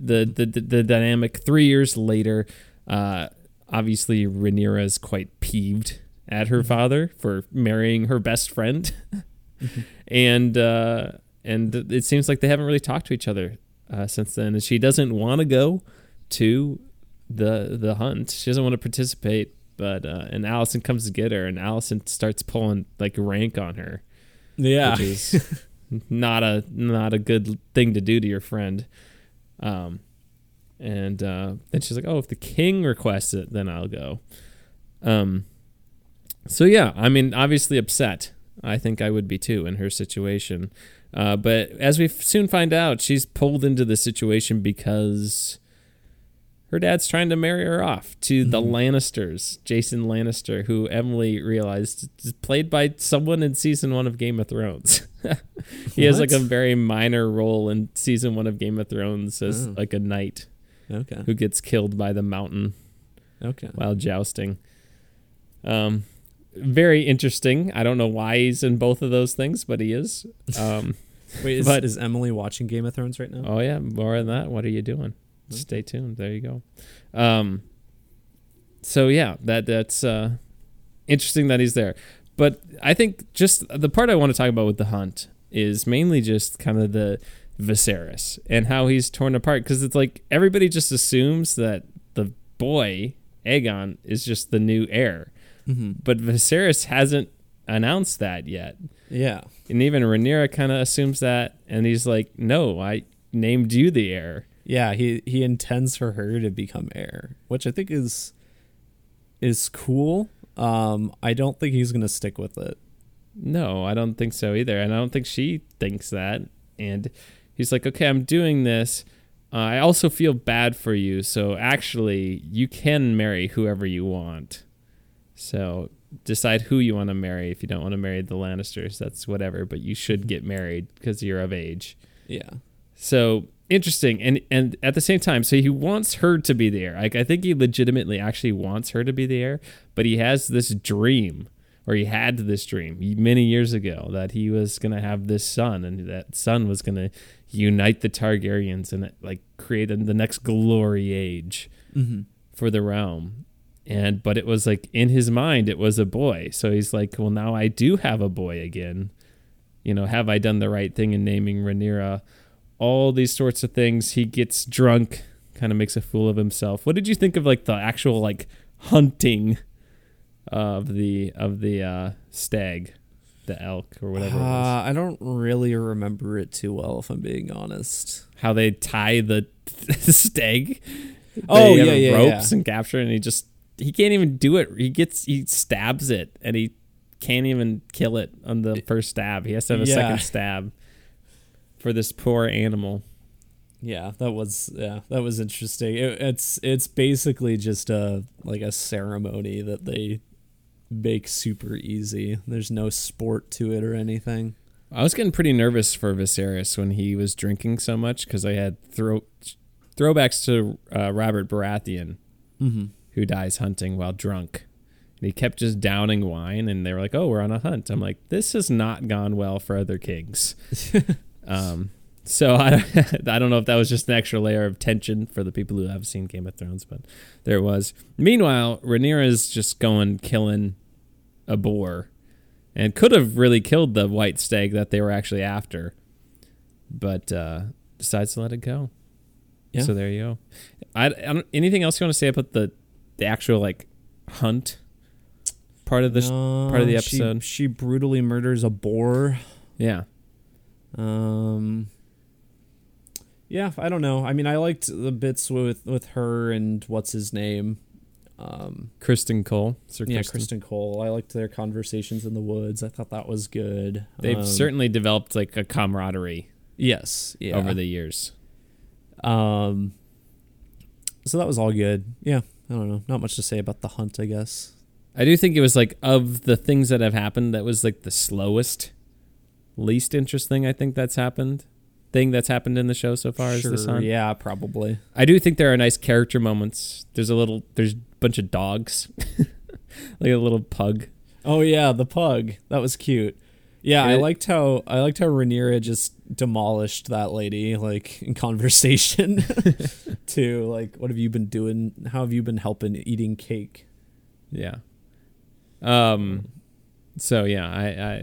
the dynamic 3 years later. Obviously, Rhaenyra's quite peeved at her father for marrying her best friend, and it seems like they haven't really talked to each other since then. And she doesn't want to go to the hunt. She doesn't want to participate, but and Alicent comes to get her, and Alicent starts pulling like rank on her. Yeah, which is not a good thing to do to your friend. And then she's like, "Oh, if the king requests it, then I'll go." So yeah, I mean, obviously upset. I think I would be too in her situation. But as we soon find out, she's pulled into the situation because her dad's trying to marry her off to the Lannisters, Jason Lannister, who Emily realized is played by someone in season one of Game of Thrones. He has like a very minor role in season one of Game of Thrones as like a knight who gets killed by the mountain while jousting. Very interesting. I don't know why he's in both of those things, but he is. Wait, is Emily watching Game of Thrones right now? Oh yeah, more than that. What are you doing? Stay tuned. There you go. So yeah, that's interesting that he's there. But I think just the part I want to talk about with the hunt is mainly just kind of the Viserys and how he's torn apart, because it's like everybody just assumes that the boy Aegon is just the new heir, but Viserys hasn't announced that yet. Yeah, and even Rhaenyra kind of assumes that, and he's like, "No, I named you the heir." Yeah, he intends for her to become heir, which I think is cool. I don't think he's going to stick with it. No, I don't think so either. And I don't think she thinks that. And he's like, okay, I'm doing this. I also feel bad for you. So actually, you can marry whoever you want. So decide who you want to marry. If you don't want to marry the Lannisters, that's whatever. But you should get married because you're of age. Yeah. So interesting, and at the same time, so he wants her to be the heir. Like, I think he legitimately actually wants her to be the heir, but he has this dream, or he had this dream many years ago, that he was going to have this son, and that son was going to unite the Targaryens and like create the next glory age for the realm. And but it was like, in his mind, it was a boy. So he's like, well, now I do have a boy again. Have I done the right thing in naming Rhaenyra? All these sorts of things. He gets drunk, kind of makes a fool of himself. What did you think of like the actual like hunting of the stag, the elk or whatever it was? I don't really remember it too well, if I'm being honest. How they tie the stag? Oh yeah, ropes and capture, and he can't even do it. He stabs it, and he can't even kill it on the first stab. He has to have a second stab for this poor animal. That was interesting. It's basically just a ceremony that they make super easy. There's no sport to it or anything. I was getting pretty nervous for Viserys when he was drinking so much, because I had throwbacks to Robert Baratheon, who dies hunting while drunk. And he kept just downing wine, and they were like, "Oh, we're on a hunt." I'm like, this has not gone well for other kings. So I don't know if that was just an extra layer of tension for the people who have seen Game of Thrones, but there was. Meanwhile, Rhaenyra's just killing a boar and could have really killed the white stag that they were actually after, but decides to let it go. Yeah. So there you go. Anything else you want to say about the actual like hunt part of the part of the episode? She brutally murders a boar. Yeah. Yeah, I don't know. I mean, I liked the bits with her and what's his name, Kristen Cole. Kristen Cole. I liked their conversations in the woods. I thought that was good. They've certainly developed like a camaraderie. Yes. Yeah. Over the years. So that was all good. Yeah. I don't know. Not much to say about the hunt, I guess. I do think it was like of the things that have happened, that was like the slowest, least interesting. I think that's happened in the show so far, sure, is this hunt. Yeah, probably. I do think there are nice character moments. There's a bunch of dogs, like a little pug. Oh yeah, the pug, that was cute. Yeah, I liked how Rhaenyra just demolished that lady like in conversation to like, what have you been doing? How have you been helping eating cake? Yeah. So yeah,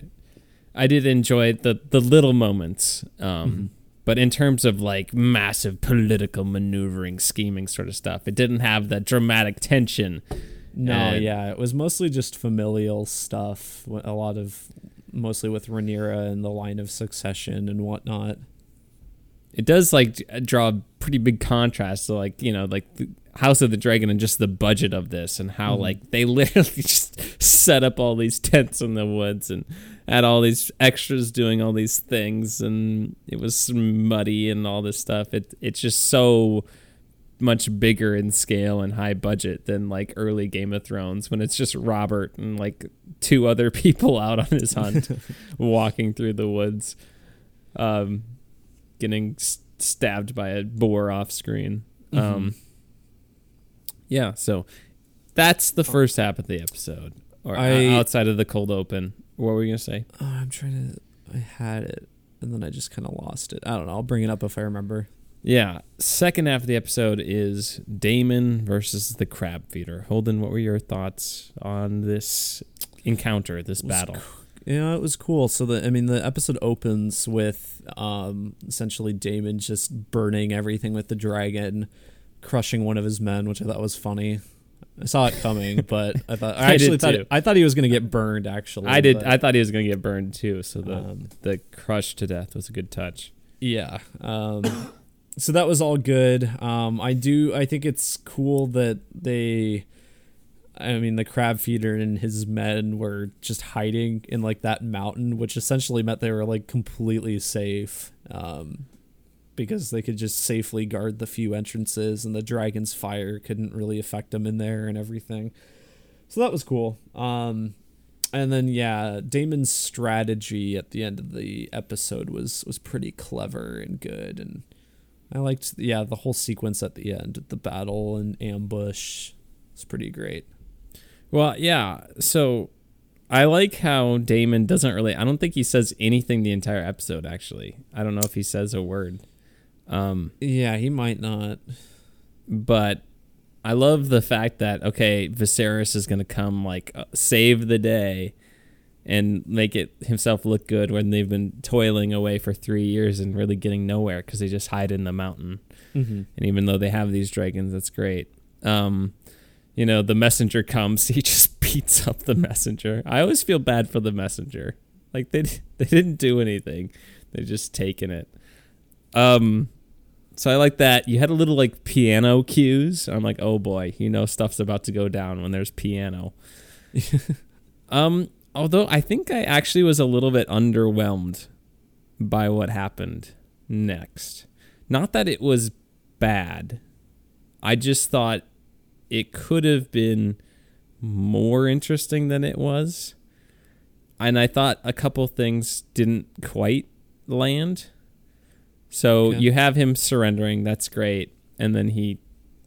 I did enjoy the little moments. Mm-hmm. But in terms of like massive political maneuvering, scheming sort of stuff, it didn't have that dramatic tension. No, yeah. It was mostly just familial stuff. A lot of, mostly with Rhaenyra and the line of succession and whatnot. It does like draw a pretty big contrast to like, you know, like the House of the Dragon and just the budget of this and how like they literally just set up all these tents in the woods and had all these extras doing all these things, and it was muddy and all this stuff. It's just so much bigger in scale and high budget than like early Game of Thrones when it's just Robert and like two other people out on his hunt walking through the woods, getting stabbed by a boar off screen. Mm-hmm. Yeah, so that's the first half of the episode, or outside of the cold open. What were you going to say? I had it, and then I just kind of lost it. I don't know. I'll bring it up if I remember. Yeah. Second half of the episode is Damon versus the crab feeder. Holden, what were your thoughts on this encounter, this battle? Yeah, it was cool. So, the episode opens with essentially Damon just burning everything with the dragon, crushing one of his men, which I thought was funny. I saw it coming, but I thought he was going to get burned. Actually, I did. I thought he was going to get burned too. So the crush to death was a good touch. Yeah. So that was all good. I think it's cool that the crab feeder and his men were just hiding in like that mountain, which essentially meant they were like completely safe. Because they could just safely guard the few entrances, and the dragon's fire couldn't really affect them in there and everything. So that was cool. And then, yeah, Damon's strategy at the end of the episode was pretty clever and good. And I liked, the whole sequence at the end, the battle and ambush. It's pretty great. Well, yeah. So I like how Damon doesn't really, I don't think he says anything the entire episode, actually. I don't know if he says a word. Yeah, he might not. But I love the fact that, okay, Viserys is going to come like save the day and make it himself look good when they've been toiling away for 3 years and really getting nowhere because they just hide in the mountain. Mm-hmm. And even though they have these dragons, that's great. You know, the messenger comes, he just beats up the messenger. I always feel bad for the messenger. Like they didn't do anything. They're just taking it. So I like that. You had a little like piano cues. I'm like, oh boy, you know, stuff's about to go down when there's piano. Although I think I actually was a little bit underwhelmed by what happened next. Not that it was bad. I just thought it could have been more interesting than it was. And I thought a couple things didn't quite land. So You have him surrendering. That's great. And then he,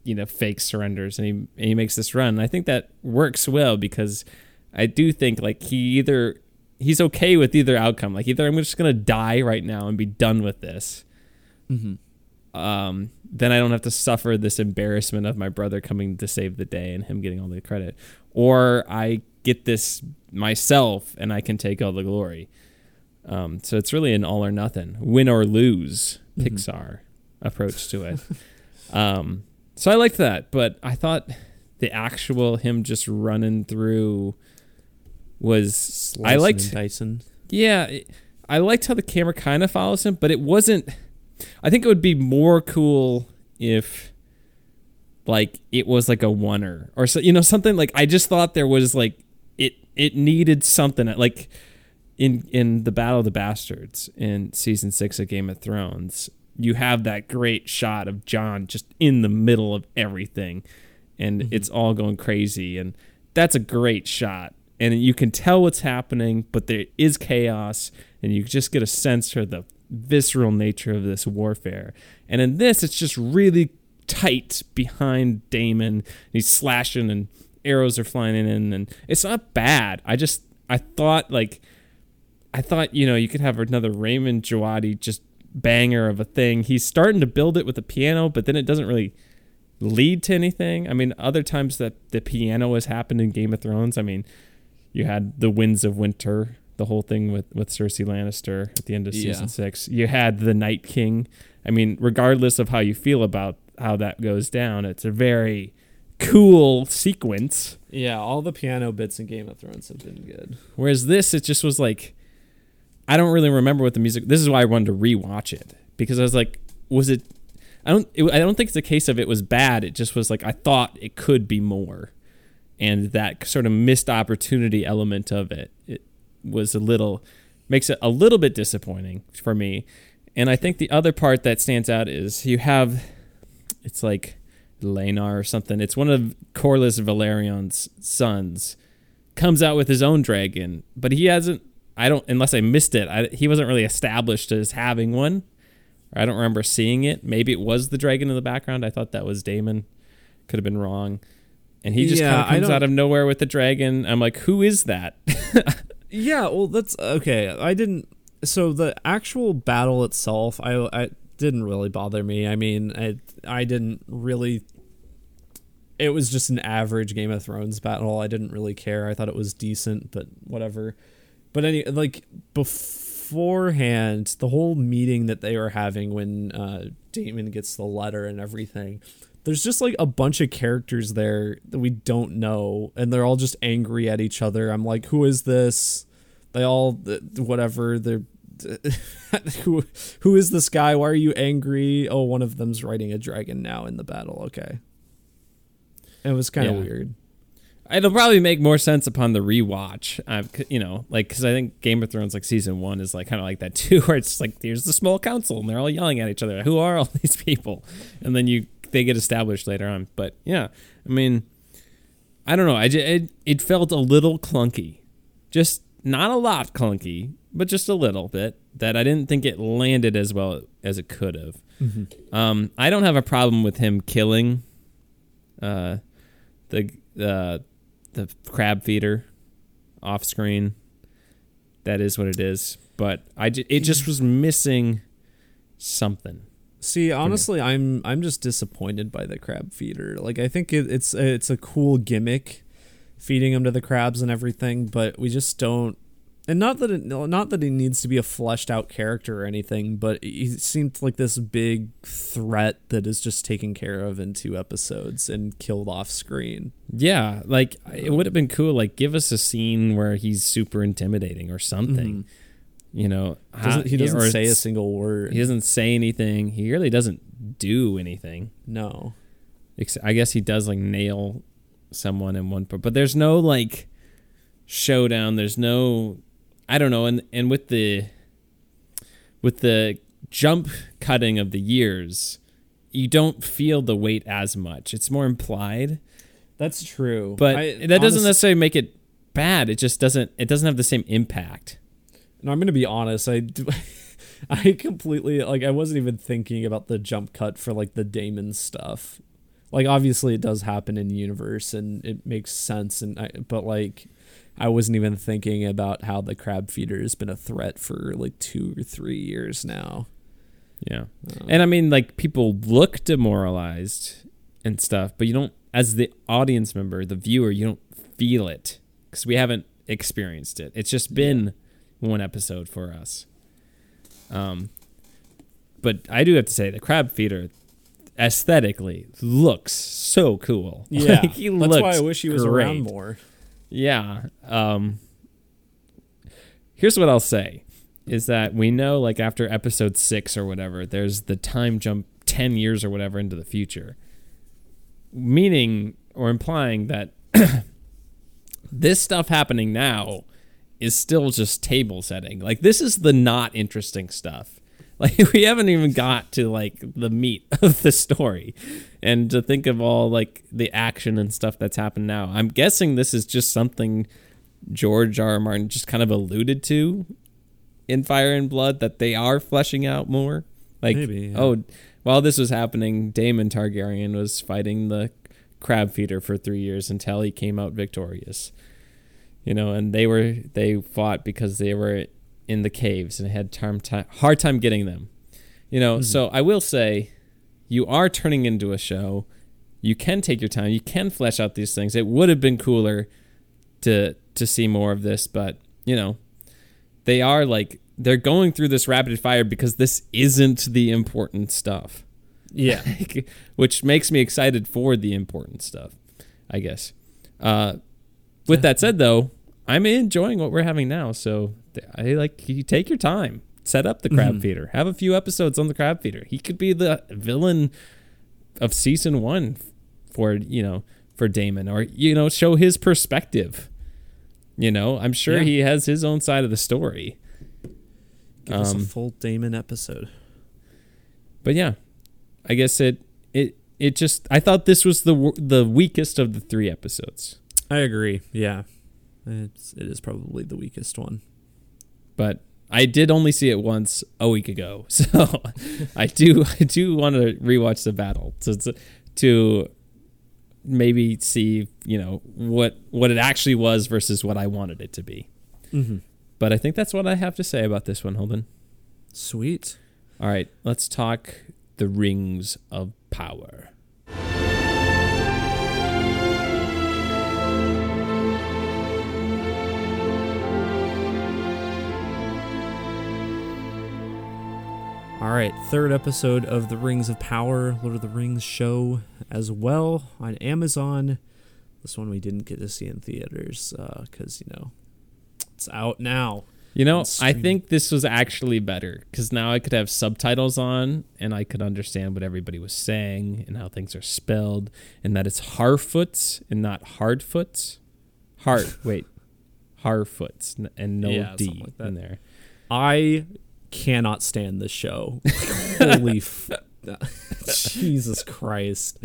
you know, fake surrenders and he makes this run. And I think that works well because I do think like he's okay with either outcome. Like either I'm just going to die right now and be done with this. Mm-hmm. Then I don't have to suffer this embarrassment of my brother coming to save the day and him getting all the credit. Or I get this myself and I can take all the glory. So it's really an all or nothing, win or lose Pixar approach to it. So I liked that, but I thought the actual him just running through was slicing. I liked Dyson. Yeah, I liked how the camera kind of follows him, but it wasn't. I think it would be more cool if like it was like a oneer or so, you know, something like I just thought there was like it needed something like in the Battle of the Bastards in season 6 of Game of Thrones. You have that great shot of Jon just in the middle of everything and it's all going crazy. And that's a great shot. And you can tell what's happening, but there is chaos and you just get a sense for the visceral nature of this warfare. And in this, it's just really tight behind Daemon. He's slashing and arrows are flying in and it's not bad. I thought, you know, you could have another Raymond Djawadi just banger of a thing. He's starting to build it with the piano, but then it doesn't really lead to anything. I mean, other times that the piano has happened in Game of Thrones. I mean, you had the Winds of Winter, the whole thing with Cersei Lannister at the end of season 6. You had the Night King. I mean, regardless of how you feel about how that goes down, it's a very cool sequence. Yeah, all the piano bits in Game of Thrones have been good. Whereas this, it just was like, I don't really remember what the music. This is why I wanted to rewatch it, because I was like, was it? I don't think it's a case of it was bad. It just was like I thought it could be more, and that sort of missed opportunity element of it was makes it a little bit disappointing for me. And I think the other part that stands out is you have, it's like Laenar or something. It's one of Corlys Velarion's sons, comes out with his own dragon, but he hasn't. I don't, unless I missed it. He wasn't really established as having one. I don't remember seeing it. Maybe it was the dragon in the background. I thought that was Daemon. Could have been wrong. And he just kind of comes out of nowhere with the dragon. I'm like, who is that? Yeah, well, that's okay. I didn't. So the actual battle itself, I didn't really bother me. I mean, I didn't really. It was just an average Game of Thrones battle. I didn't really care. I thought it was decent, but whatever. But anyway, like beforehand, the whole meeting that they were having when Daemon gets the letter and everything, there's just like a bunch of characters there that we don't know. And they're all just angry at each other. I'm like, who is this? They all, whatever, they're, who is this guy? Why are you angry? Oh, one of them's riding a dragon now in the battle. Okay. It was kind of weird. It'll probably make more sense upon the rewatch, you know, like, because I think Game of Thrones, like season 1 is like kind of like that too, where it's like there's the small council and they're all yelling at each other. Who are all these people? And then they get established later on. But yeah, I mean, I don't know. It felt a little clunky, just not a lot clunky, but just a little bit that I didn't think it landed as well as it could have. Mm-hmm. I don't have a problem with him killing the crab feeder off screen. That is what it is, but it just was missing something. See, honestly, I'm just disappointed by the crab feeder. Like, I think it's a cool gimmick, feeding him to the crabs and everything, but we just don't. And not that he needs to be a fleshed out character or anything, but he seemed like this big threat that is just taken care of in 2 episodes and killed off screen. Yeah, like it would have been cool. Like, give us a scene where he's super intimidating or something. Mm-hmm. You know, he doesn't say a single word. He doesn't say anything. He really doesn't do anything. No, I guess he does like nail someone in one part, but there's no like showdown. There's no. I don't know, and with the jump cutting of the years, you don't feel the weight as much. It's more implied. That's true. But that doesn't necessarily make it bad. It just doesn't have the same impact. No, I'm going to be honest. I completely, like, I wasn't even thinking about the jump cut for like the Daemon stuff. Like, obviously it does happen in universe and it makes sense, but like, I wasn't even thinking about how the crab feeder has been a threat for like 2 or 3 years now. Yeah. And I mean, like, people look demoralized and stuff, but you don't, as the audience member, the viewer, you don't feel it because we haven't experienced it. It's just been one episode for us. But I do have to say the crab feeder aesthetically looks so cool. Yeah, like, he that's why I wish he was great. Around more. Yeah. Here's what I'll say is that we know, like, after episode 6 or whatever, there's the time jump 10 years or whatever into the future, meaning or implying that this stuff happening now is still just table setting. Like, this is the not interesting stuff. Like, we haven't even got to, like, the meat of the story. And to think of all, like, the action and stuff that's happened now. I'm guessing this is just something George R. R. Martin just kind of alluded to in Fire and Blood, that they are fleshing out more. Like, maybe, yeah. Oh, while this was happening, Daemon Targaryen was fighting the crab feeder for 3 years until he came out victorious. You know, and they fought because they were in the caves and had hard time getting them. You know, so I will say, you are turning into a show. You can take your time. You can flesh out these things. It would have been cooler to see more of this, but, you know, they are, like, they're going through this rapid fire because this isn't the important stuff. Yeah. Which makes me excited for the important stuff, I guess. With that said, though, I'm enjoying what we're having now. So I like, you take your time, set up the crab feeder, have a few episodes on the crab feeder. He could be the villain of season 1 for Daemon, or, you know, show his perspective. You know, I'm sure he has his own side of the story. Give us a full Daemon episode. But yeah, I guess it just, I thought this was the weakest of the 3 episodes. I agree. Yeah. It is probably the weakest one. But I did only see it once a week ago, so I do want to rewatch the battle to maybe see, you know, what it actually was versus what I wanted it to be. Mm-hmm. But I think that's what I have to say about this one, Holden. Sweet. All right, let's talk the Rings of Power. All right, 3rd episode of The Rings of Power, Lord of the Rings show as well on Amazon. This one we didn't get to see in theaters because, you know, it's out now. You know, I think this was actually better because now I could have subtitles on and I could understand what everybody was saying and how things are spelled, and that it's Harfoots and not Hardfoots. Harfoots and no D like in there. I cannot stand this show. Holy Jesus Christ.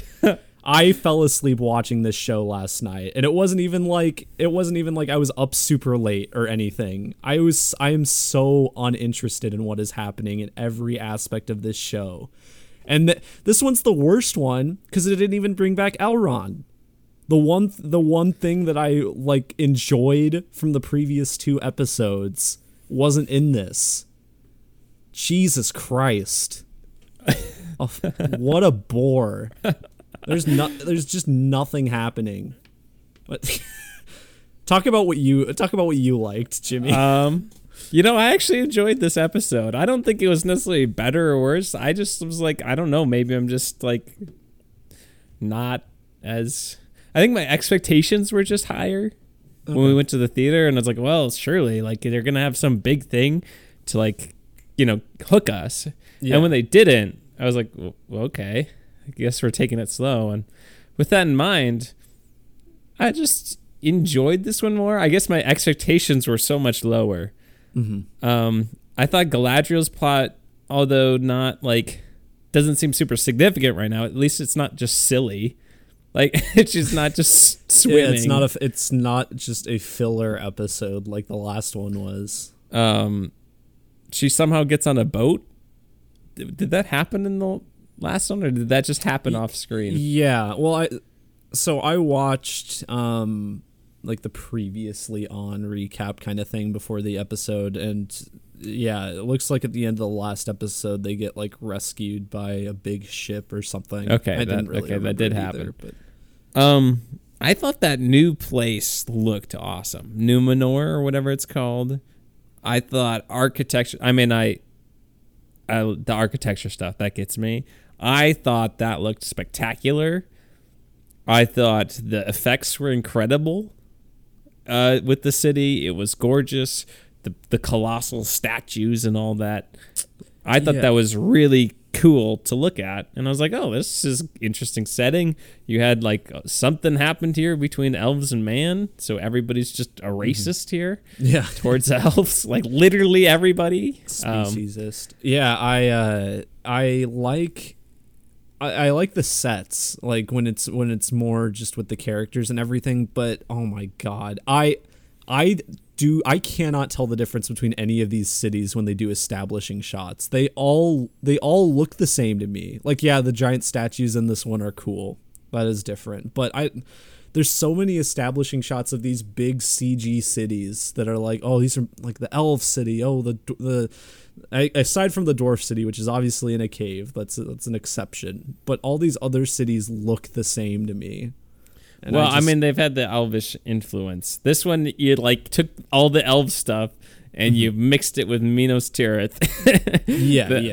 I fell asleep watching this show last night, and it wasn't even like I was up super late or anything. I am so uninterested in what is happening in every aspect of this show. And this one's the worst one because it didn't even bring back Elrond. The one thing that I, like, enjoyed from the previous 2 episodes wasn't in this. Jesus Christ. What a bore. There's just nothing happening. Talk about what you liked, Jimmy. You know, I actually enjoyed this episode. I don't think it was necessarily better or worse. I just was like, I don't know, maybe I'm just, like, not as, I think my expectations were just higher when we went to the theater, and I was like, well, surely, like, they're going to have some big thing to, like, you know, hook us. Yeah. And when they didn't, I was like, well, okay, I guess we're taking it slow. And with that in mind, I just enjoyed this one more. I guess my expectations were so much lower. Mm-hmm. I thought Galadriel's plot, although not, like, doesn't seem super significant right now, at least it's not just silly. Like, she's not just swimming. Yeah, it's not just a filler episode like the last one was. She somehow gets on a boat. Did that happen in the last one, or did that just happen off screen? Yeah, well, I watched like the previously on recap kind of thing before the episode, and yeah, it looks like at the end of the last episode they get, like, rescued by a big ship or something. Okay, that did happen. But I thought that new place looked awesome. Numenor or whatever it's called. I thought architecture... I mean, the architecture stuff, that gets me. I thought that looked spectacular. I thought the effects were incredible with the city. It was gorgeous. The colossal statues and all that. I thought that was really cool to look at. And I was like, oh, this is interesting setting. You had like something happened here between elves and man. So everybody's just a racist here towards elves, like literally everybody. Speciesist. I like the sets, like when it's more just with the characters and everything. But oh my God, I cannot tell the difference between any of these cities when they do establishing shots. They all look the same to me. Like, yeah, the giant statues in this one are cool. That is different. But there's so many establishing shots of these big CG cities that are like, oh, these are like the elf city. Oh, the aside from the dwarf city, which is obviously in a cave, that's an exception. But all these other cities look the same to me. And well, I mean, they've had the elvish influence. This one, you like took all the elf stuff and you mixed it with Minas Tirith,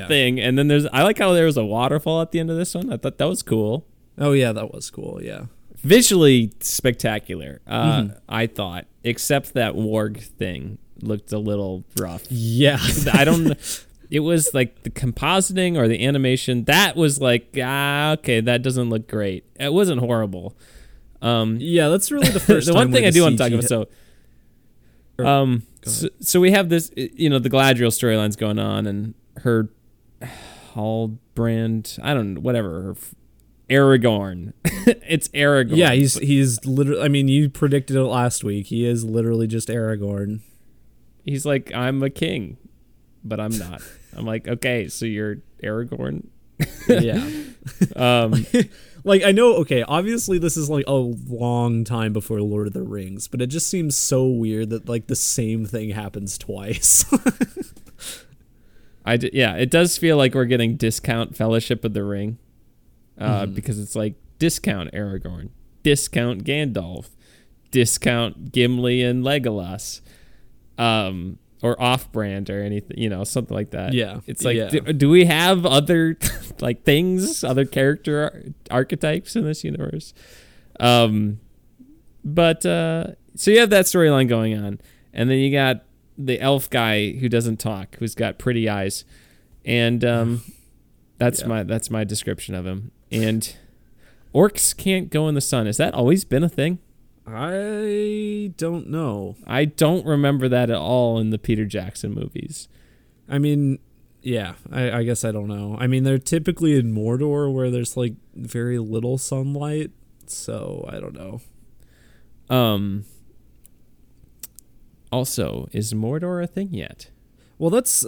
thing. And then I like how there was a waterfall at the end of this one. I thought that was cool. Oh yeah, that was cool. Yeah, visually spectacular. I thought, except that warg thing looked a little rough. Yeah, I don't. It was like the compositing or the animation that was like, okay, that doesn't look great. It wasn't horrible. That's really the first. The one thing I do want to talk about. So we have this, the Galadriel storyline's going on, and her Hallbrand, I don't know, whatever. Aragorn, it's Aragorn. Yeah, he's literally. I mean, you predicted it last week. He is literally just Aragorn. He's like, I'm a king, but I'm not. I'm like, okay, so you're Aragorn. Yeah. Like, I know, okay, obviously this is like a long time before Lord of the Rings, but it just seems so weird that like the same thing happens twice. It does feel like we're getting discount Fellowship of the Ring because it's like discount Aragorn, discount Gandalf, discount Gimli and Legolas, or off-brand or anything, something like that. Yeah. It's like, do we have other like things, other character archetypes in this universe? So you have that storyline going on, and then you got the elf guy who doesn't talk, who's got pretty eyes, and that's my description of him. And orcs can't go in the sun. Has that always been a thing? I don't know. I don't remember that at all in the Peter Jackson movies. I mean, yeah, I guess I don't know. I mean, they're typically in Mordor where there's like very little sunlight, so I don't know. Also, is Mordor a thing yet? Well, that's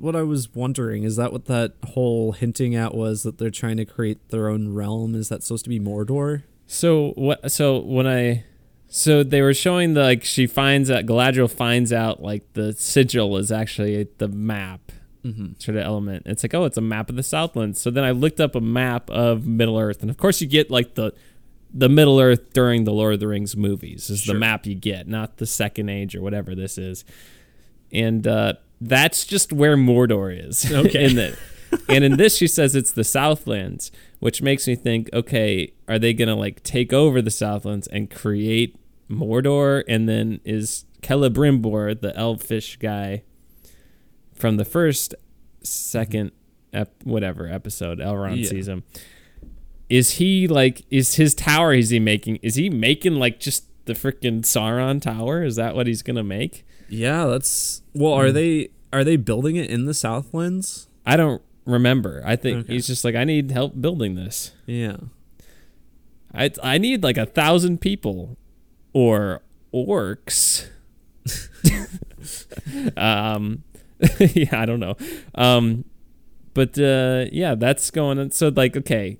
what I was wondering. Is that what that whole hinting at was, that they're trying to create their own realm? Is that supposed to be Mordor? So they were showing Galadriel finds out like the sigil is actually the map sort of element. It's like, oh, it's a map of the Southlands. So then I looked up a map of Middle Earth, and of course you get like the Middle Earth during the Lord of the Rings movies is the map you get, not the Second Age or whatever this is. And that's just where Mordor is. Okay. And in this, she says it's the Southlands, which makes me think, okay, are they going to like take over the Southlands and create Mordor? And then is Celebrimbor, the elfish guy from the second episode, Elrond sees him. Is he making like just the freaking Sauron Tower? Is that what he's going to make? Yeah, that's... Well, are they building it in the Southlands? I don't remember. I think he's just like, I need help building this. Yeah. I need like 1,000 people or orcs. Yeah, I don't know. That's going on. So like, okay,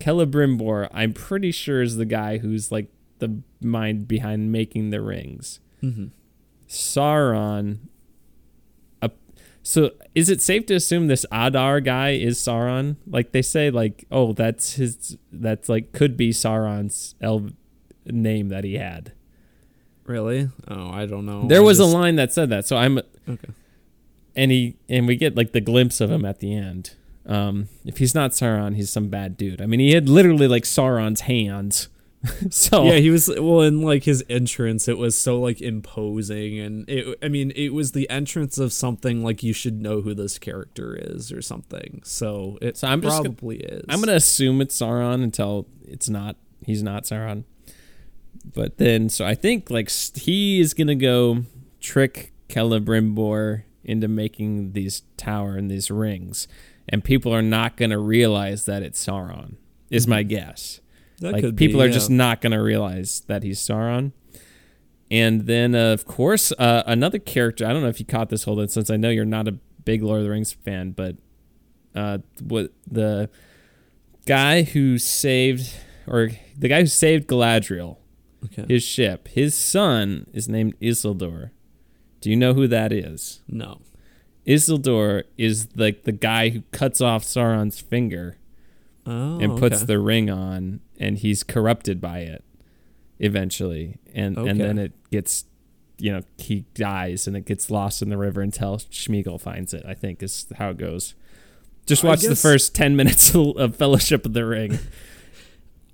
Celebrimbor, I'm pretty sure is the guy who's like the mind behind making the rings. Mm-hmm. Sauron. So is it safe to assume this Adar guy is Sauron? Like they say, like, oh, that's like could be Sauron's name that he had. Really? Oh, I don't know. There was a line that said that. So I'm okay. And we get like the glimpse of him at the end. If he's not Sauron, he's some bad dude. I mean, he had literally like Sauron's hands. So yeah, he was, well, in like his entrance, it was so like imposing, and it was the entrance of something like you should know who this character is or something. So it so I'm probably just gonna, is. I'm gonna assume it's Sauron until it's not. He's not Sauron. But then, so I think like he is gonna go trick Celebrimbor into making these tower and these rings, and people are not gonna realize that it's Sauron. Is my guess. That like people are just not going to realize that he's Sauron. And then, of course, another character. I don't know if you caught this, Holden, since I know you're not a big Lord of the Rings fan, but what the guy who saved Galadriel, okay, his ship, his son is named Isildur. Do you know who that is? No. Isildur is like the guy who cuts off Sauron's finger. Oh, and puts the ring on, and he's corrupted by it eventually. And then it gets, he dies, and it gets lost in the river until Sméagol finds it, I think is how it goes. Just watch the first 10 minutes of Fellowship of the Ring.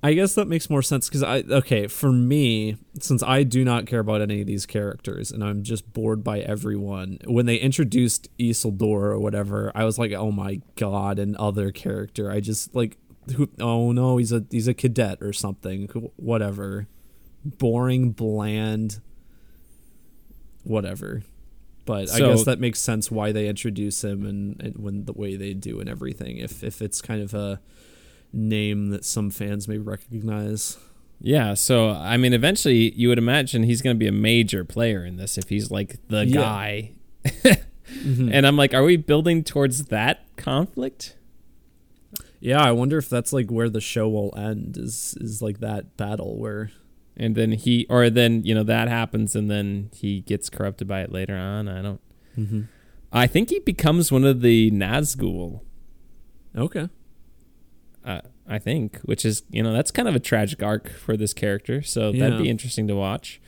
I guess that makes more sense because for me, since I do not care about any of these characters and I'm just bored by everyone, when they introduced Isildur or whatever, I was like, oh my God, another character. I just like, oh no, he's a cadet or something, whatever, boring, bland, whatever. But so, I guess that makes sense why they introduce him and when the way they do and everything. If it's kind of a name that some fans may recognize. Yeah, so I mean, eventually you would imagine he's going to be a major player in this if he's like the guy. Mm-hmm. And I'm like, are we building towards that conflict? Yeah, I wonder if that's like where the show will end, is like that battle where, and then that happens, and then he gets corrupted by it later on. I don't. Mm-hmm. I think he becomes one of the Nazgul. Okay. I think, which is, that's kind of a tragic arc for this character. So that'd be interesting to watch.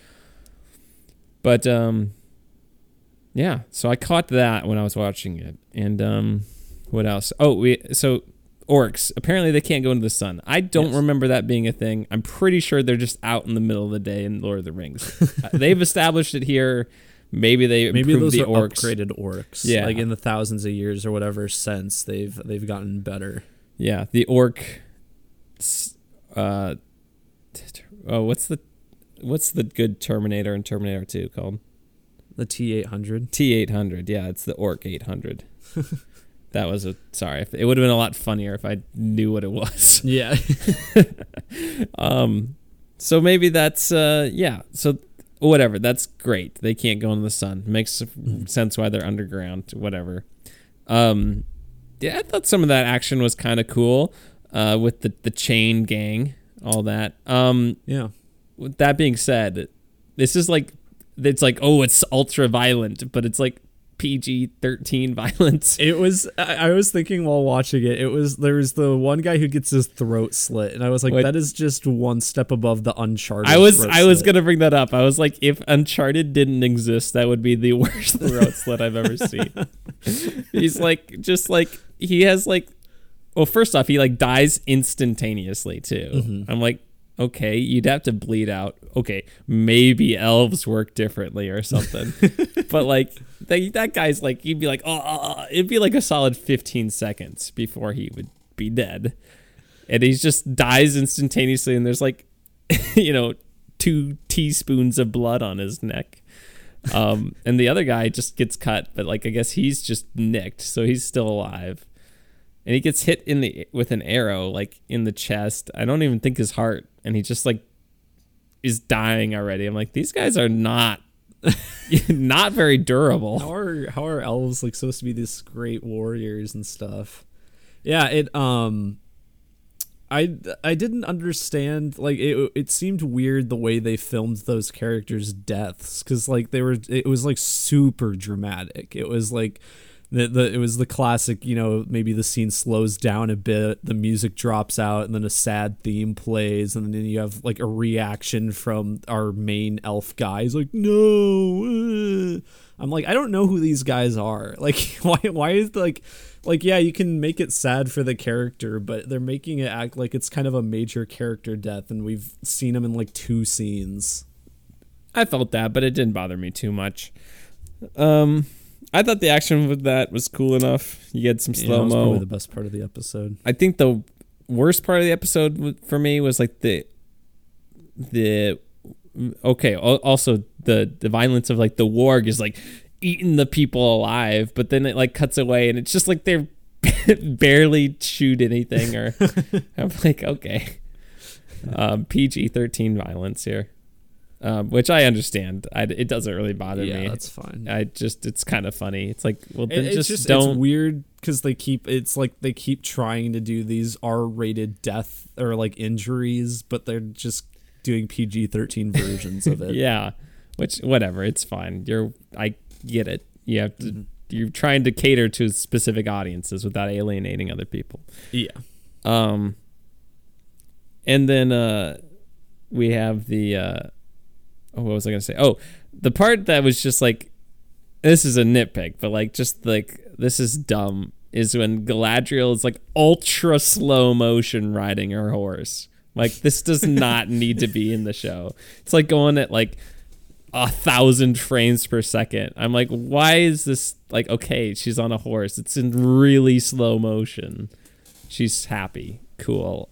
But, so I caught that when I was watching it. And what else? Oh, so orcs, apparently they can't go into the sun. I don't remember that being a thing. I'm pretty sure they're just out in the middle of the day in Lord of the Rings. They've established it here. Maybe those are upgraded orcs. Yeah. Like in the thousands of years or whatever since, they've gotten better. Yeah, the orc. What's the good Terminator in Terminator 2 called? The T-800. T-800. Yeah, it's the orc 800. That was sorry. It would have been a lot funnier if I knew what it was. Yeah. So maybe that's So whatever. That's great. They can't go in the sun. Makes sense why they're underground. Whatever. Yeah, I thought some of that action was kind of cool with the chain gang, all that. Yeah. With that being said, this is like, it's like, oh, it's ultra violent, but it's like PG-13 violence. It was, I was thinking while watching it, there was the one guy who gets his throat slit, and I was like, that is just one step above the Uncharted. I was going to bring that up. I was like, if Uncharted didn't exist, that would be the worst throat slit I've ever seen. He's like, just like, he has like, well, first off, he like dies instantaneously too. Mm-hmm. I'm like, okay, you'd have to bleed out. Okay, maybe elves work differently or something. But like that guy's like, you'd be like, oh, it'd be like a solid 15 seconds before he would be dead. And he just dies instantaneously, and there's like, 2 teaspoons of blood on his neck. And the other guy just gets cut, but like I guess he's just nicked, so he's still alive. And he gets hit with an arrow, like in the chest. I don't even think his heart, and he just like is dying already. I'm like, these guys are not very durable. How are elves like supposed to be these great warriors and stuff? Yeah, it I didn't understand, like it seemed weird the way they filmed those characters' deaths, because like it was like super dramatic. It was like It was the classic, you know, maybe the scene slows down a bit, the music drops out, and then a sad theme plays, and then you have like a reaction from our main elf guy. He's like, no. I'm like, I don't know who these guys are. Like, why is like, yeah, you can make it sad for the character, but they're making it act like it's kind of a major character death, and we've seen him in like two scenes. I felt that, but it didn't bother me too much. I thought the action with that was cool enough. You get some slow-mo. That was probably the best part of the episode. I think the worst part of the episode for me was like the okay. Also, the violence of like the warg is like eating the people alive, but then it like cuts away and it's just like they're barely shoot anything. Or I'm like, okay, PG-13 violence here. Which I understand. It doesn't really bother me. Yeah, that's fine. It's kind of funny. It's like, well, then just don't. It's weird because they keep trying to do these R-rated death or like injuries, but they're just doing PG-13 versions of it. Yeah, which whatever, it's fine. I get it. You have to. Mm-hmm. You're trying to cater to specific audiences without alienating other people. Yeah. And then we have the. What was I going to say? Oh, the part that was just like, this is a nitpick, but like, just like, this is dumb, is when Galadriel is like ultra slow motion riding her horse. Like, this does not need to be in the show. It's like going at like 1,000 frames per second. I'm like, why is this like, okay, she's on a horse. It's in really slow motion. She's happy. Cool.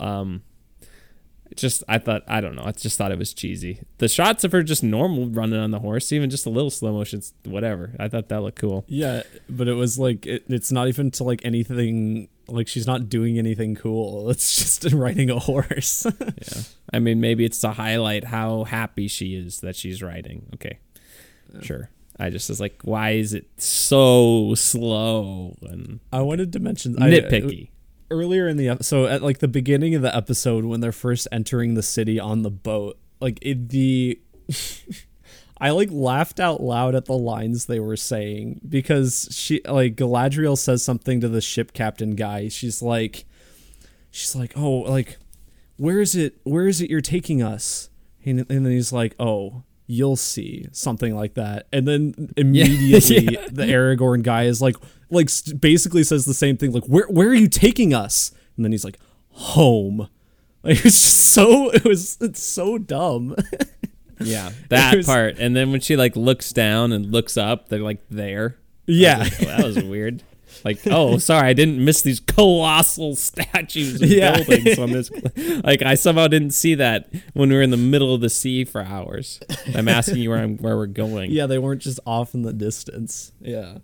I just thought it was cheesy. The shots of her just normal running on the horse, even just a little slow motion, whatever. I thought that looked cool. Yeah, but it was like, it's not even to like anything, like she's not doing anything cool. It's just riding a horse. Yeah. I mean, maybe it's to highlight how happy she is that she's riding. Okay, yeah. Sure. I just was like, why is it so slow? And I wanted to mention... Nitpicky. Earlier in the episode, at like the beginning of the episode, when they're first entering the city on the boat, like I like laughed out loud at the lines they were saying, because she like Galadriel says something to the ship captain guy. She's like, oh, like, where is it you're taking us? And then he's like, oh, you'll see, something like that. And then immediately the Aragorn guy is like basically says the same thing, like, where are you taking us? And then he's like, home. Like, it's so dumb. Yeah, that part. And then when she like looks down and looks up, they're like there. Yeah. Like, oh, that was weird. Like, oh, sorry, I didn't miss these colossal statues and buildings on this. Like, I somehow didn't see that when we were in the middle of the sea for hours. I'm asking you where we're going. Yeah, they weren't just off in the distance. Yeah.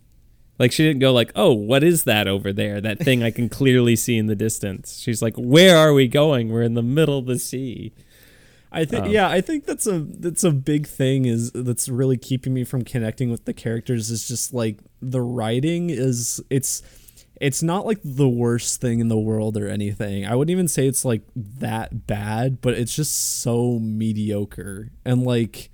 Like, she didn't go like, oh, what is that over there? That thing I can clearly see in the distance. She's like, where are we going? We're in the middle of the sea. I think I think that's a big thing that's really keeping me from connecting with the characters, is just like the writing is it's not like the worst thing in the world or anything. I wouldn't even say it's like that bad, but it's just so mediocre. And like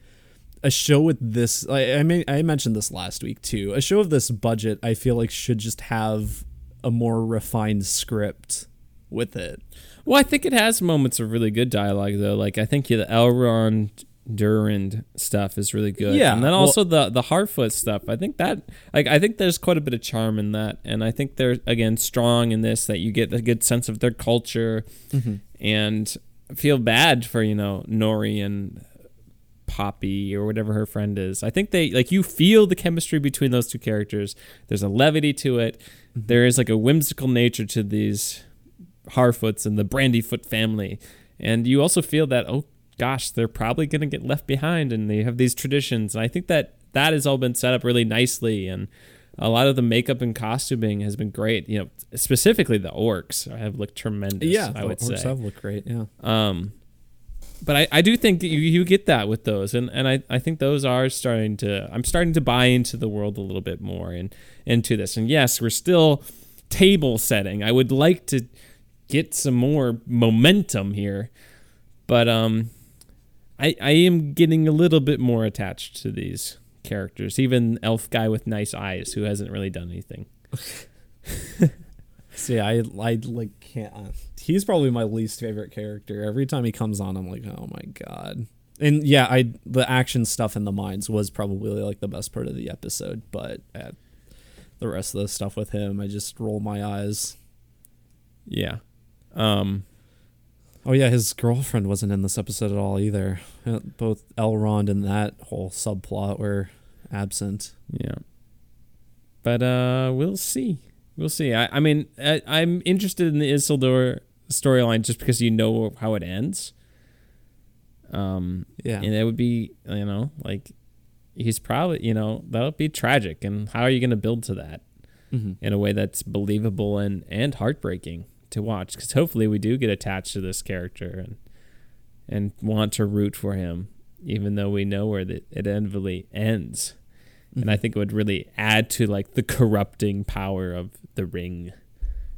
a show with this, I mentioned this last week too. A show of this budget, I feel like, should just have a more refined script with it. Well, I think it has moments of really good dialogue, though. Like, I think the Elrond Durand stuff is really good. Yeah. And then also the Harfoot stuff. I think that, like, I think there's quite a bit of charm in that. And I think they're, again, strong in this, that you get a good sense of their culture. Mm-hmm. And feel bad for, you know, Nori and Poppy or whatever her friend is. I think they, like, you feel the chemistry between those two characters. There's a levity to it. Mm-hmm. There is, like, a whimsical nature to these Harfoots and the Brandyfoot family, and you also feel that, oh gosh, they're probably going to get left behind, and they have these traditions, and I think that has all been set up really nicely, and a lot of the makeup and costuming has been great. You know, specifically the orcs have looked tremendous. Yeah, I would say orcs have looked great. Yeah. But I do think that you get that with those, and I think those are I'm starting to buy into the world a little bit more and into this. And yes, we're still table setting. I would like to get some more momentum here, but I am getting a little bit more attached to these characters, even elf guy with nice eyes who hasn't really done anything. See, I can't. He's probably my least favorite character. Every time he comes on, I'm like, oh my god. And yeah, the action stuff in the mines was probably like the best part of the episode, but the rest of the stuff with him, I just roll my eyes. Yeah. Oh yeah, his girlfriend wasn't in this episode at all either. Both Elrond and that whole subplot were absent. Yeah. But we'll see. We'll see. I'm interested in the Isildur storyline just because you know how it ends. Yeah. And it would be, like, he's probably, that would be tragic. And how are you going to build to that in a way that's believable and heartbreaking to watch? Because hopefully we do get attached to this character and want to root for him, even though we know where it inevitably ends. And I think it would really add to like the corrupting power of the ring.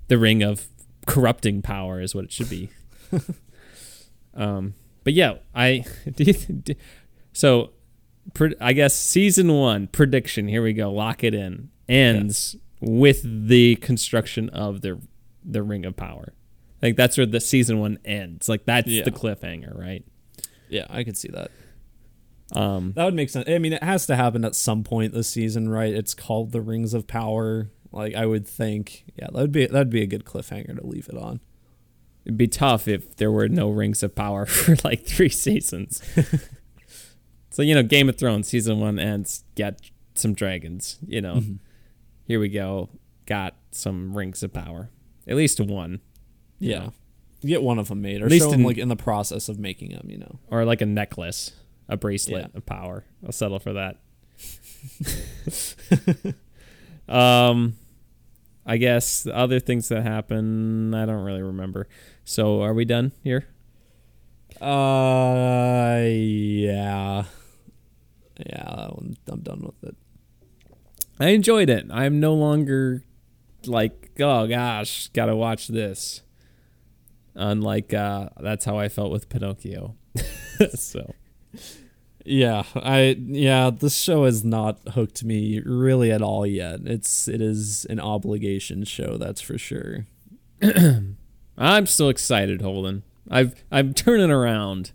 The ring of corrupting power is what it should be. But yeah, I guess season one prediction. Here we go. Lock it in. Ends with the construction of the ring of power. I think that's where the season one ends. Like that's the cliffhanger, right? Yeah, I could see that. That would make sense. I mean, it has to happen at some point this season, right? It's called the Rings of Power. Like, I would think, yeah, that'd be a good cliffhanger to leave it on. It'd be tough if there were no Rings of Power for like 3 seasons. So Game of Thrones season 1 ends, get some dragons. Here we go, got some Rings of Power, at least one. Yeah, get one of them made, or at least show them like in the process of making them. Or like a necklace. A bracelet of power. I'll settle for that. I guess the other things that happen, I don't really remember. So are we done here? Yeah. Yeah, I'm done with it. I enjoyed it. I'm no longer like, oh gosh, gotta watch this. Unlike that's how I felt with Pinocchio. So... Yeah, this show has not hooked me really at all yet. It is an obligation show, that's for sure. I'm still excited, Holden. I'm turning around.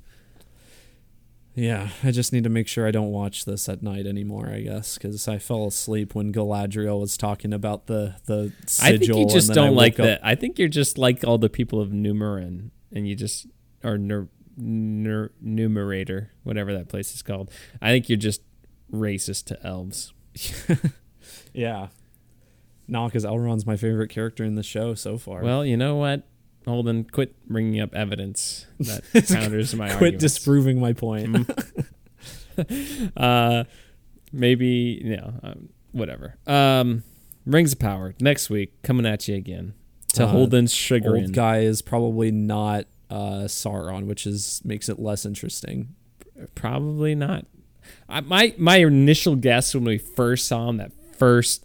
Yeah, I just need to make sure I don't watch this at night anymore, I guess, because I fell asleep when Galadriel was talking about the sigil. I think you just don't like that. I think you're just like all the people of Numenor, and you just are Numerator, whatever that place is called. I think you're just racist to elves. Yeah. No, because Elrond's my favorite character in the show so far. Well, you know what, Holden, quit bringing up evidence that counters my argument. Quit disproving my point. Maybe, whatever. Rings of Power, next week, coming at you again. To Holden's chagrin. Old guy is probably not Sauron, which makes it less interesting. Probably not. My initial guess when we first saw him, that first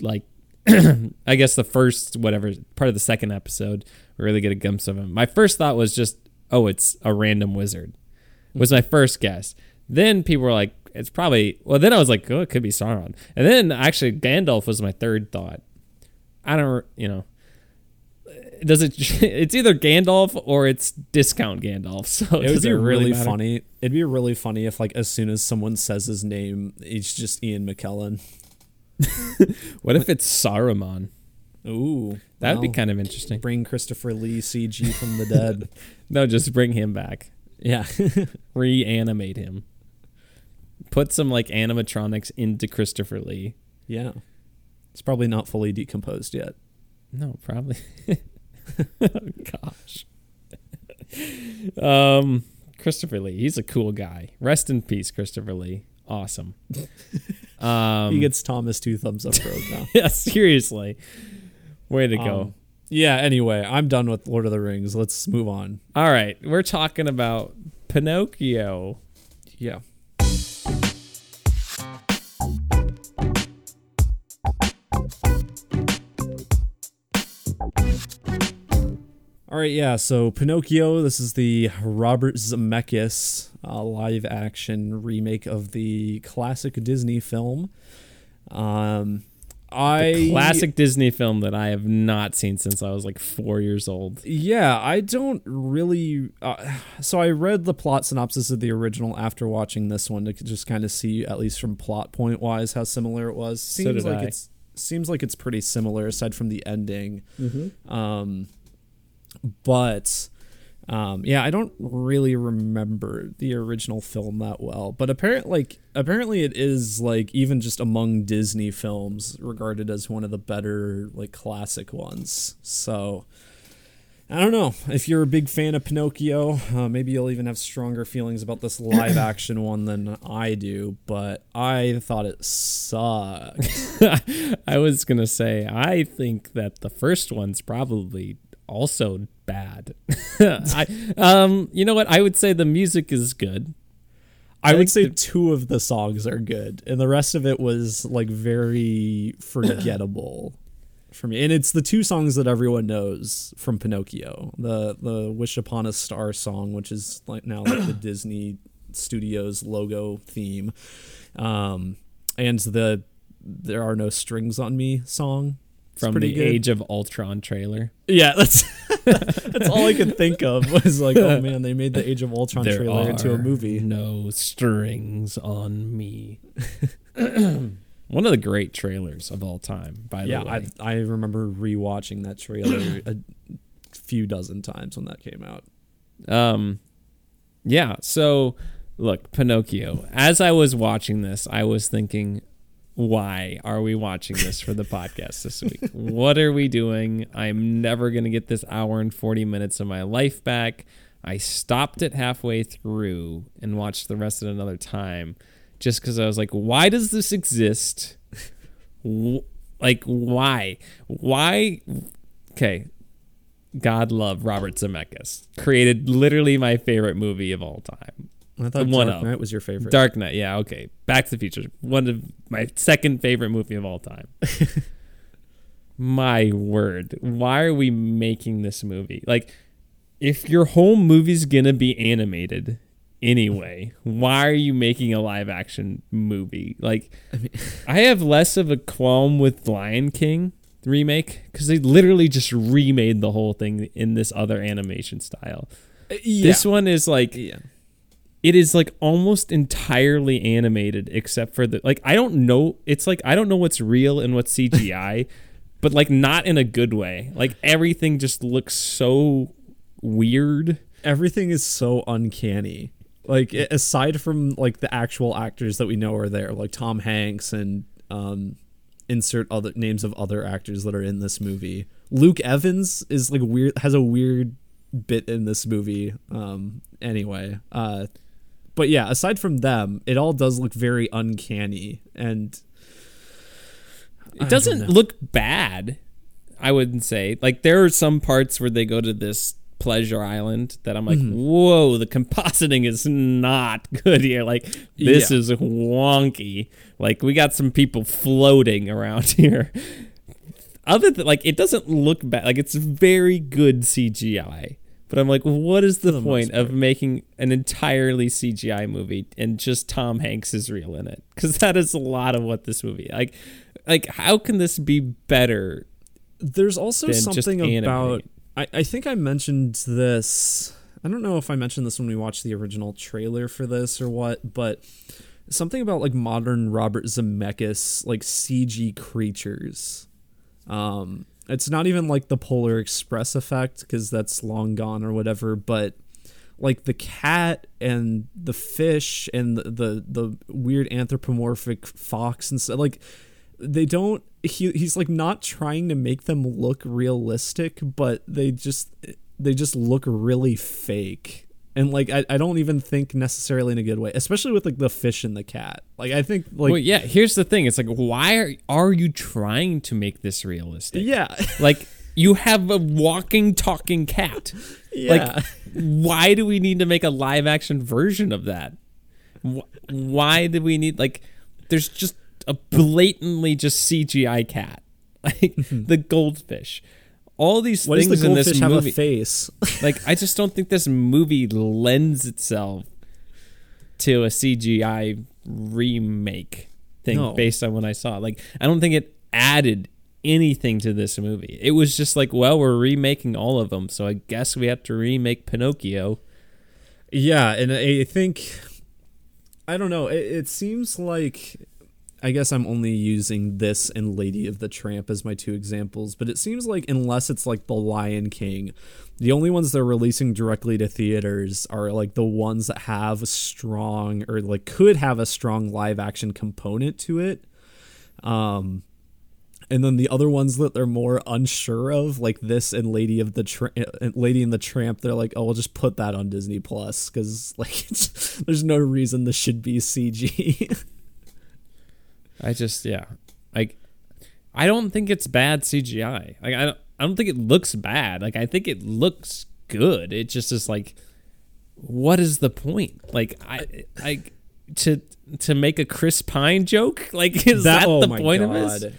like I guess the first whatever part of the second episode, we really get a glimpse of him. My first thought was just, oh, it's a random wizard. Was my first guess. Then people were like, it's probably. Well, then I was like, oh, it could be Sauron. And then actually Gandalf was my third thought. I don't, it's either Gandalf or it's discount Gandalf. So it would be really funny. It'd be really funny if like as soon as someone says his name, it's just Ian McKellen. What if it's Saruman? Ooh, that'd be kind of interesting. Bring Christopher Lee CG from the dead. No, just bring him back. Yeah. Reanimate him. Put some like animatronics into Christopher Lee. Yeah. It's probably not fully decomposed yet. No, probably. Gosh. Christopher Lee, he's a cool guy. Rest in peace, Christopher Lee. Awesome. He gets Thomas 2 thumbs up road now. Yeah, seriously. Way to go. Yeah, anyway, I'm done with Lord of the Rings. Let's move on. All right, we're talking about Pinocchio. Yeah. All right, yeah, so Pinocchio, this is the Robert Zemeckis live-action remake of the classic Disney film. The classic Disney film that I have not seen since I was like 4 years old. Yeah, I don't really... so I read the plot synopsis of the original after watching this one to just kind of see, at least from plot point wise, how similar it was. Seems like it's pretty similar aside from the ending. Mm-hmm. Yeah, I don't really remember the original film that well, but apparently it is like even just among Disney films regarded as one of the better like classic ones. So I don't know if you're a big fan of Pinocchio, maybe you'll even have stronger feelings about this live action one than I do, but I thought it sucked. I was going to say, I think that the first one's probably also bad. You know what? I would say the music is good. I would say two of the songs are good, and the rest of it was like very forgettable for me. And it's the two songs that everyone knows from Pinocchio: the "Wish Upon a Star" song, which is like now like the Disney Studios logo theme, and the "There Are No Strings on Me" song. From the good. Age of Ultron trailer. Yeah, that's all I could think of was like, oh man, they made the Age of Ultron trailer into a movie. No strings on me. One of the great trailers of all time, by the way. I remember rewatching that trailer a few dozen times when that came out. Yeah, so look, Pinocchio. As I was watching this, I was thinking, why are we watching this for the podcast this week? What are we doing? I'm never going to get this hour and 40 minutes of my life back. I stopped it halfway through and watched the rest at another time just because I was like, why does this exist? Like, why? Why? Okay. God love Robert Zemeckis. Created literally my favorite movie of all time. I thought Dark Knight was your favorite. Dark Knight, yeah, okay. Back to the Future, one of my second favorite movie of all time. My word, why are we making this movie? Like, if your whole movie's gonna be animated anyway, why are you making a live action movie? Like, I have less of a qualm with Lion King remake because they literally just remade the whole thing in this other animation style. Yeah. This one is like. Yeah. It is like almost entirely animated except for the, like, I don't know. It's like, I don't know what's real and what's CGI, but like not in a good way. Like everything just looks so weird. Everything is so uncanny. Like aside from like the actual actors that we know are there, like Tom Hanks and insert other names of other actors that are in this movie. Luke Evans is like weird, has a weird bit in this movie. But yeah, aside from them, it all does look very uncanny, and it doesn't look bad, I wouldn't say. Like, there are some parts where they go to this pleasure island that I'm like, mm-hmm. Whoa, the compositing is not good here. Like, this is wonky. Like, we got some people floating around here. Other than, like, it doesn't look bad. Like, it's very good CGI. But I'm like, what is the point of making an entirely CGI movie and just Tom Hanks is real in it? Because that is a lot of what this movie like. How can this be better? There's also something about. I think I mentioned this. I don't know if I mentioned this when we watched the original trailer for this or what, but something about like modern Robert Zemeckis like CG creatures. It's not even like the Polar Express effect because that's long gone or whatever, but like the cat and the fish and the weird anthropomorphic fox and stuff, like they don't. He's like not trying to make them look realistic, but they just look really fake. And like I don't even think necessarily in a good way, especially with like the fish and the cat. Like I think like well, yeah. Here's the thing: it's like why are you trying to make this realistic? Yeah, like you have a walking, talking cat. Yeah. Like why do we need to make a live action version of that? Why do we need like? There's just a blatantly just CGI cat, like the goldfish. All these things in this movie. Why does the goldfish have a face? Like, I just don't think this movie lends itself to a CGI remake thing based on what I saw. Like, I don't think it added anything to this movie. It was just like, well, we're remaking all of them, so I guess we have to remake Pinocchio. Yeah, and I think, I don't know, it seems like, I guess I'm only using this and Lady of the Tramp as my two examples, but it seems like unless it's like The Lion King, the only ones they're releasing directly to theaters are like the ones that have a strong, or like could have a strong live action component to it. And then the other ones that they're more unsure of, like this and Lady and the Tramp, they're like, oh, we'll just put that on Disney Plus because like there's no reason this should be CG. I don't think it's bad CGI. Like I don't think it looks bad. Like I think it looks good. It just is like, what is the point? Like I to make a Chris Pine joke? Like is that the point of this?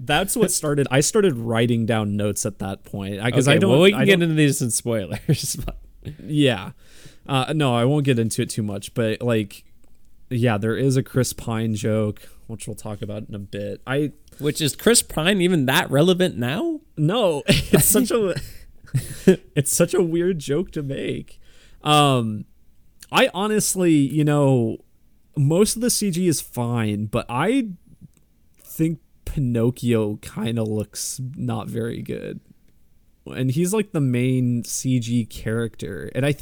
That's what started. I started writing down notes at that point because we can get into these in spoilers. But. Yeah, no, I won't get into it too much. But like. Yeah, there is a Chris Pine joke, which we'll talk about in a bit. Which is Chris Pine even that relevant now? No, it's such a weird joke to make. I honestly, most of the CG is fine, but I think Pinocchio kind of looks not very good. And he's like the main CG character, and I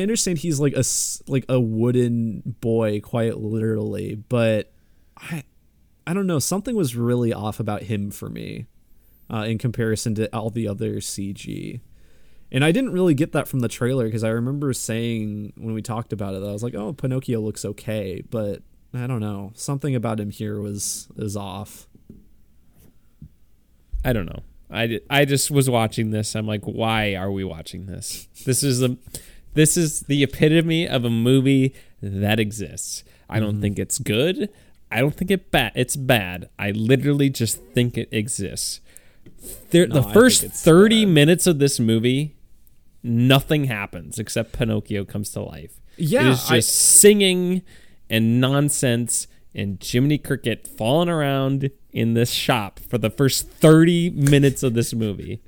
understand he's like a wooden boy, quite literally, but I don't know, something was really off about him for me in comparison to all the other CG. And I didn't really get that from the trailer, because I remember saying when we talked about it that I was like, oh, Pinocchio looks okay, but I don't know, something about him here is off. I don't know. I just was watching this. I'm like, why are we watching this? This is the epitome of a movie that exists. I don't think it's good. I don't think it's bad. I literally just think it exists. The first 30 minutes of this movie, nothing happens except Pinocchio comes to life. Yeah, it is just singing and nonsense and Jiminy Cricket falling around in this shop for the first 30 minutes of this movie.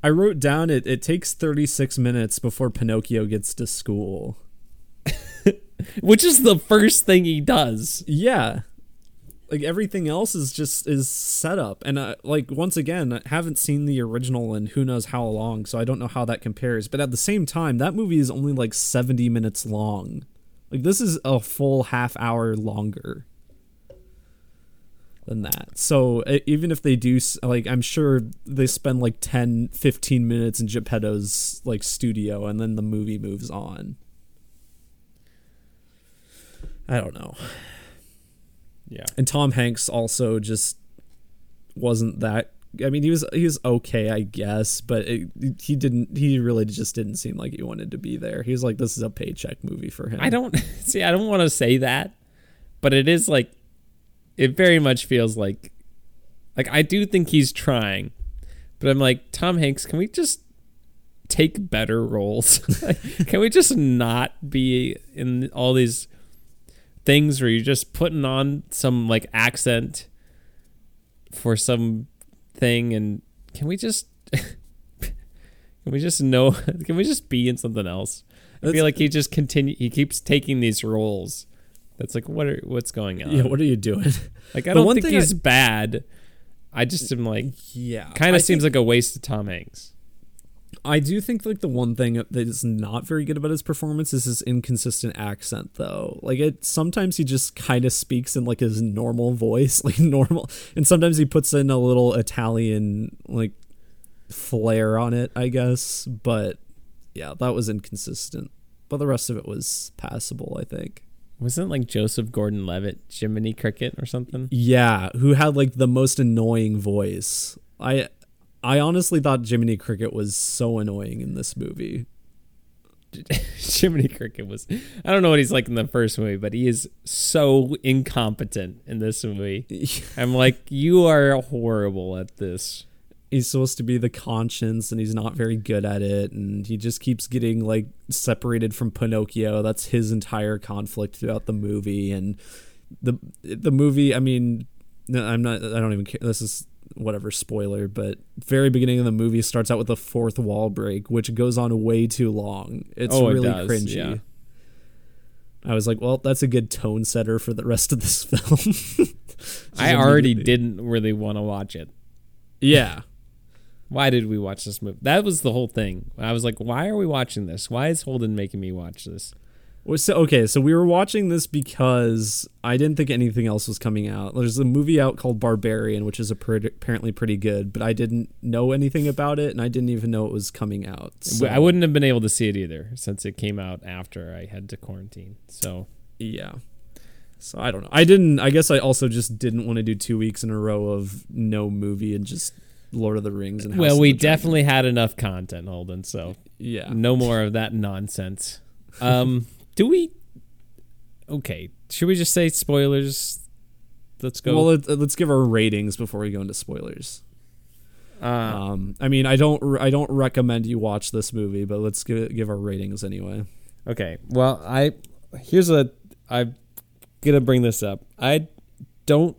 I wrote down it takes 36 minutes before Pinocchio gets to school. Which is the first thing he does. Yeah. Like everything else is set up. And like once again, I haven't seen the original in who knows how long, so I don't know how that compares. But at the same time, that movie is only like 70 minutes long. Like this is a full half hour longer than that. So even if they do, like I'm sure they spend like 10-15 minutes in Geppetto's like studio and then the movie moves on. I don't know. Yeah. And Tom Hanks also just wasn't that, I mean he was okay I guess, but he really just didn't seem like he wanted to be there. He was like, this is a paycheck movie for him. I don't want to say that, but it is like, it very much feels like I do think he's trying, but I'm like, Tom Hanks, can we just take better roles? Can we just not be in all these things where you're just putting on some like accent for some thing? And can we just be in something else? I feel like he keeps taking these roles. That's like, what's going on? Yeah, what are you doing? Like, I don't think he's bad. I just am like, yeah, kind of seems like a waste of Tom Hanks. I do think like the one thing that is not very good about his performance is his inconsistent accent, though. Like, sometimes he just kind of speaks in like his normal voice, like normal, and sometimes he puts in a little Italian like flair on it, I guess. But yeah, that was inconsistent. But the rest of it was passable, I think. Wasn't it like Joseph Gordon-Levitt, Jiminy Cricket or something? Yeah, who had like the most annoying voice. I honestly thought Jiminy Cricket was so annoying in this movie. Jiminy Cricket was... I don't know what he's like in the first movie, but he is so incompetent in this movie. I'm like, you are horrible at this. He's supposed to be the conscience and he's not very good at it, and he just keeps getting like separated from Pinocchio. That's his entire conflict throughout the movie. And the movie, I mean, No, I'm not. I don't even care. This is whatever, spoiler, but very beginning of the movie starts out with a fourth wall break, which goes on way too long. It's really cringy. Yeah. I was like, well, that's a good tone setter for the rest of this film. I already didn't really want to watch it. Yeah. Why did we watch this movie? That was the whole thing. I was like, why are we watching this? Why is Holden making me watch this? So we were watching this because I didn't think anything else was coming out. There's a movie out called Barbarian, which is apparently pretty good, but I didn't know anything about it, and I didn't even know it was coming out. So. I wouldn't have been able to see it either, since it came out after I had to quarantine. So yeah. So I don't know. I guess I also just didn't want to do 2 weeks in a row of no movie and just Lord of the Rings and House of the Dragon. Well, we definitely had enough content, Holden, so yeah, no more of that nonsense. Should we just say spoilers? Let's go. Well, let's give our ratings before we go into spoilers. I mean, I don't recommend you watch this movie, but let's give our ratings anyway. Okay. Well, I'm gonna bring this up. I don't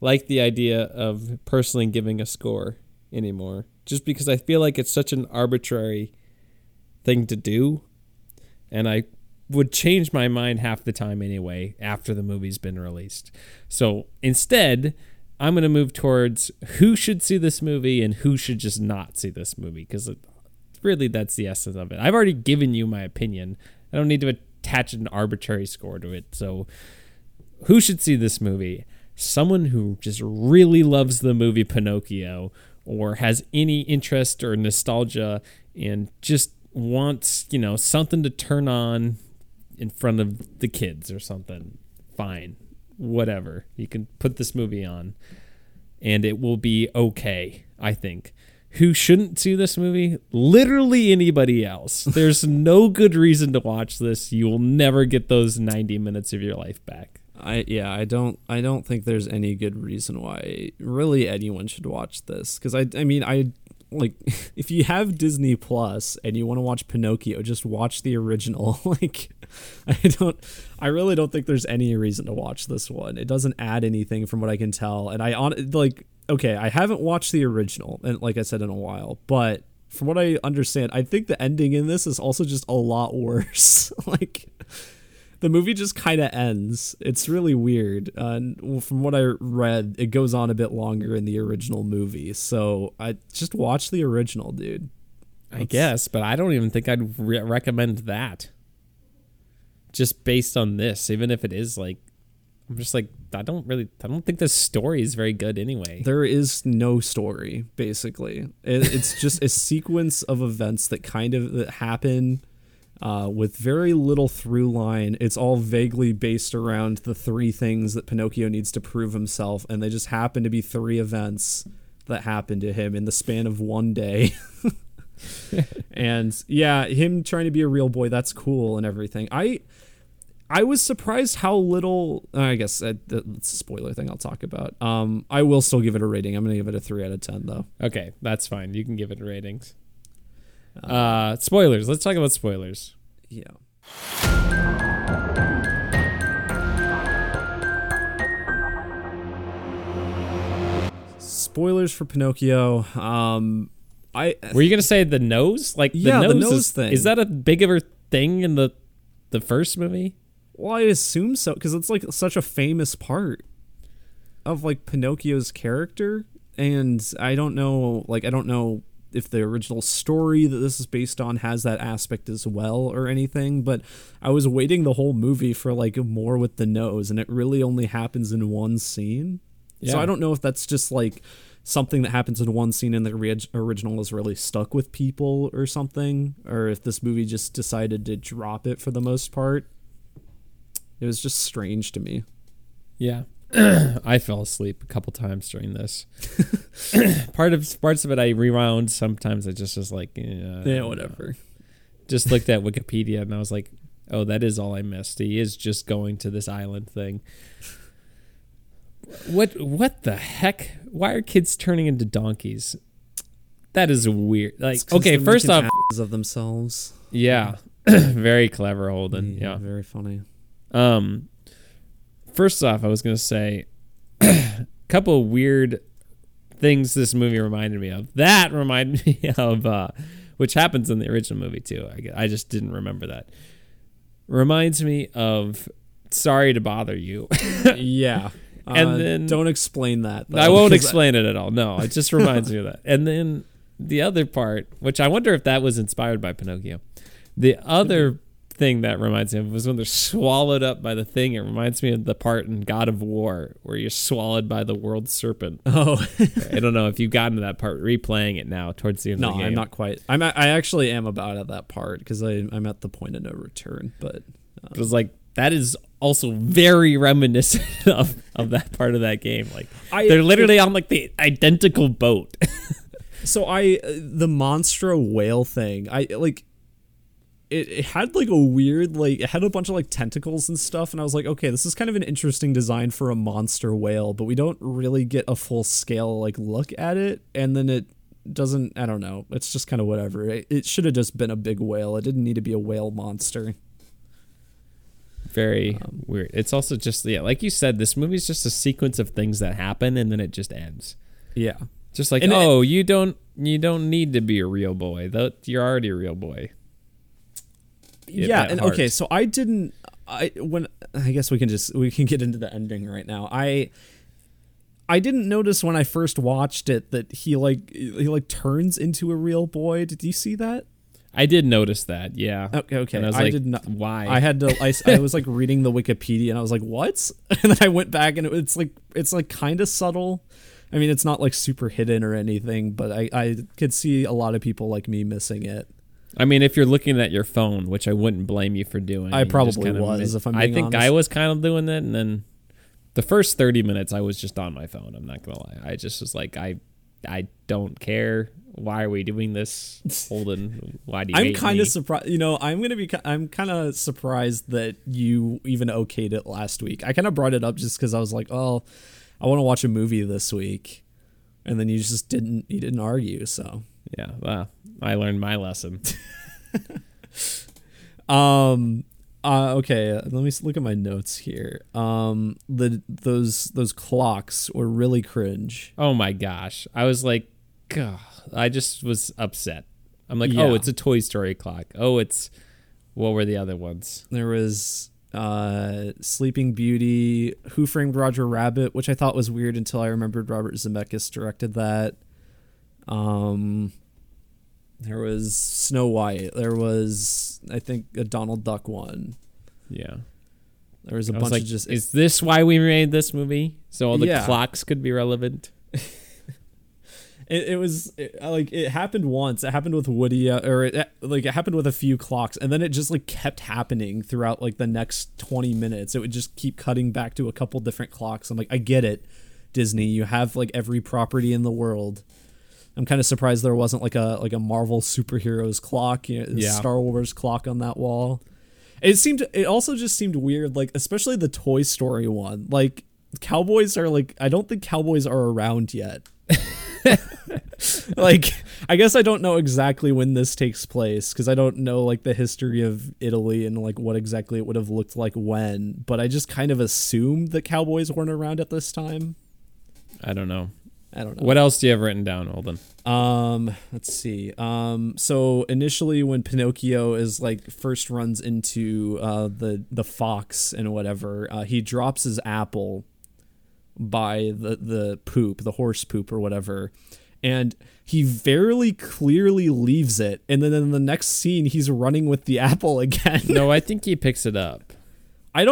like the idea of personally giving a score anymore, just because I feel like it's such an arbitrary thing to do, and I would change my mind half the time anyway after the movie's been released. So instead, I'm going to move towards who should see this movie and who should just not see this movie, because really that's the essence of it. I've already given you my opinion. I don't need to attach an arbitrary score to it. So who should see this movie? Someone who just really loves the movie Pinocchio, or has any interest or nostalgia and just wants, something to turn on in front of the kids or something. Fine, whatever. You can put this movie on and it will be okay, I think. Who shouldn't see this movie? Literally anybody else. There's no good reason to watch this. You will never get those 90 minutes of your life back. I don't think there's any good reason why really anyone should watch this, because I mean like, if you have Disney Plus and you want to watch Pinocchio, just watch the original. Like, I really don't think there's any reason to watch this one. It doesn't add anything from what I can tell. And I haven't watched the original, and like I said, in a while, but from what I understand, I think the ending in this is also just a lot worse. Like, the movie just kind of ends. It's really weird. And from what I read, it goes on a bit longer in the original movie. So I just watch the original, dude. I guess, but I don't even think I'd recommend that. Just based on this, even if it is like, I'm just like, I don't think the story is very good anyway. There is no story, basically. It's just a sequence of events that happen. With very little through line. It's all vaguely based around the three things that Pinocchio needs to prove himself, and they just happen to be three events that happened to him in the span of one day. And yeah, him trying to be a real boy, that's cool and everything. I was surprised how little, I guess that's a spoiler thing I'll talk about. I will still give it a rating. I'm going to give it a 3 out of 10 though. Okay, that's fine. You can give it ratings. Spoilers. Let's talk about spoilers. Yeah. Spoilers for Pinocchio. Were you gonna say the nose? Like, yeah, the nose thing. Is that a bigger thing in the first movie? Well, I assume so, because it's like such a famous part of like Pinocchio's character, and I don't know if the original story that this is based on has that aspect as well or anything, but I was waiting the whole movie for like more with the nose, and it really only happens in one scene. Yeah. So I don't know if that's just like something that happens in one scene and the original is really stuck with people or something, or if this movie just decided to drop it for the most part. It was just strange to me. Yeah. I fell asleep a couple times during this. Parts of it I rewound. Sometimes I just was like, yeah, whatever. Just looked at Wikipedia and I was like, oh, that is all I missed. He is just going to this island thing. What the heck? Why are kids turning into donkeys? That is weird. Like, okay, first off, of themselves. Yeah, very clever, Holden. Yeah, very funny. First off, I was going to say, couple of weird things this movie reminded me of. That reminded me of, which happens in the original movie too. I just didn't remember that. Reminds me of Sorry to Bother You. Yeah. And then don't explain that, though. I won't explain it at all. No, it just reminds me of that. And then the other part, which I wonder if that was inspired by Pinocchio. The other thing that reminds me of was when they're swallowed up by the thing. It reminds me of the part in God of War where you're swallowed by the world serpent. Oh, I don't know if you've gotten to that part. Replaying it now towards the end of the game. No, I'm not quite. I actually am about at that part because I'm at the point of no return. But it was like that is also very reminiscent of that part of that game. Like they're literally on like the identical boat. So the Monstro whale thing. It had like a weird, like it had a bunch of like tentacles and stuff. And I was like, okay, this is kind of an interesting design for a monster whale, but we don't really get a full scale like look at it. And then it doesn't, I don't know. It's just kind of whatever. It should have just been a big whale. It didn't need to be a whale monster. Very weird. It's also just, yeah, like you said, this movie is just a sequence of things that happen and then it just ends. Yeah. Just like, you don't need to be a real boy. You're already a real boy. Yeah, and heart. Okay, so I guess we can get into the ending right now. I didn't notice when I first watched it that he turns into a real boy. Did you see that? I did notice that. Yeah. Okay. And I was like, did not. Why? I had to. I was like reading the Wikipedia, and I was like, what? And then I went back, and it's like kind of subtle. I mean, it's not like super hidden or anything, but I could see a lot of people like me missing it. I mean, if you're looking at your phone, which I wouldn't blame you for doing. I probably was, if I'm being honest. I think I was kind of doing that, and then the first 30 minutes, I was just on my phone. I'm not going to lie. I just was like, I don't care. Why are we doing this, Holden? Why do you hate me? I'm kind of surprised. You know, I'm kind of surprised that you even okayed it last week. I kind of brought it up just because I was like, oh, I want to watch a movie this week. And then you just didn't argue, so. Yeah, well, I learned my lesson. Okay, let me look at my notes here. Those clocks were really cringe. Oh my gosh. I was like, God, I just was upset. I'm like, yeah. Oh, it's a Toy Story clock. Oh, it's, what were the other ones? There was Sleeping Beauty, Who Framed Roger Rabbit, which I thought was weird until I remembered Robert Zemeckis directed that. There was Snow White. There was, I think, a Donald Duck one. Yeah. There was a bunch of just... Is this why we made this movie? So all the clocks could be relevant? It happened once. It happened with Woody, or it happened with a few clocks. And then it just, like, kept happening throughout, like, the next 20 minutes. It would just keep cutting back to a couple different clocks. I'm like, I get it, Disney. You have, like, every property in the world. I'm kind of surprised there wasn't like a Marvel superheroes clock, you know, Star Wars clock on that wall. It also just seemed weird, like especially the Toy Story one. Like cowboys are like, I don't think cowboys are around yet. Like I guess I don't know exactly when this takes place because I don't know like the history of Italy and like what exactly it would have looked like when. But I just kind of assumed that cowboys weren't around at this time. I don't know. What else do you have written down, Holden? Let's see. So initially when Pinocchio is like first runs into the fox and whatever, he drops his apple by the poop, the horse poop or whatever. And he very clearly leaves it. And then in the next scene, he's running with the apple again. No, I think he picks it up. I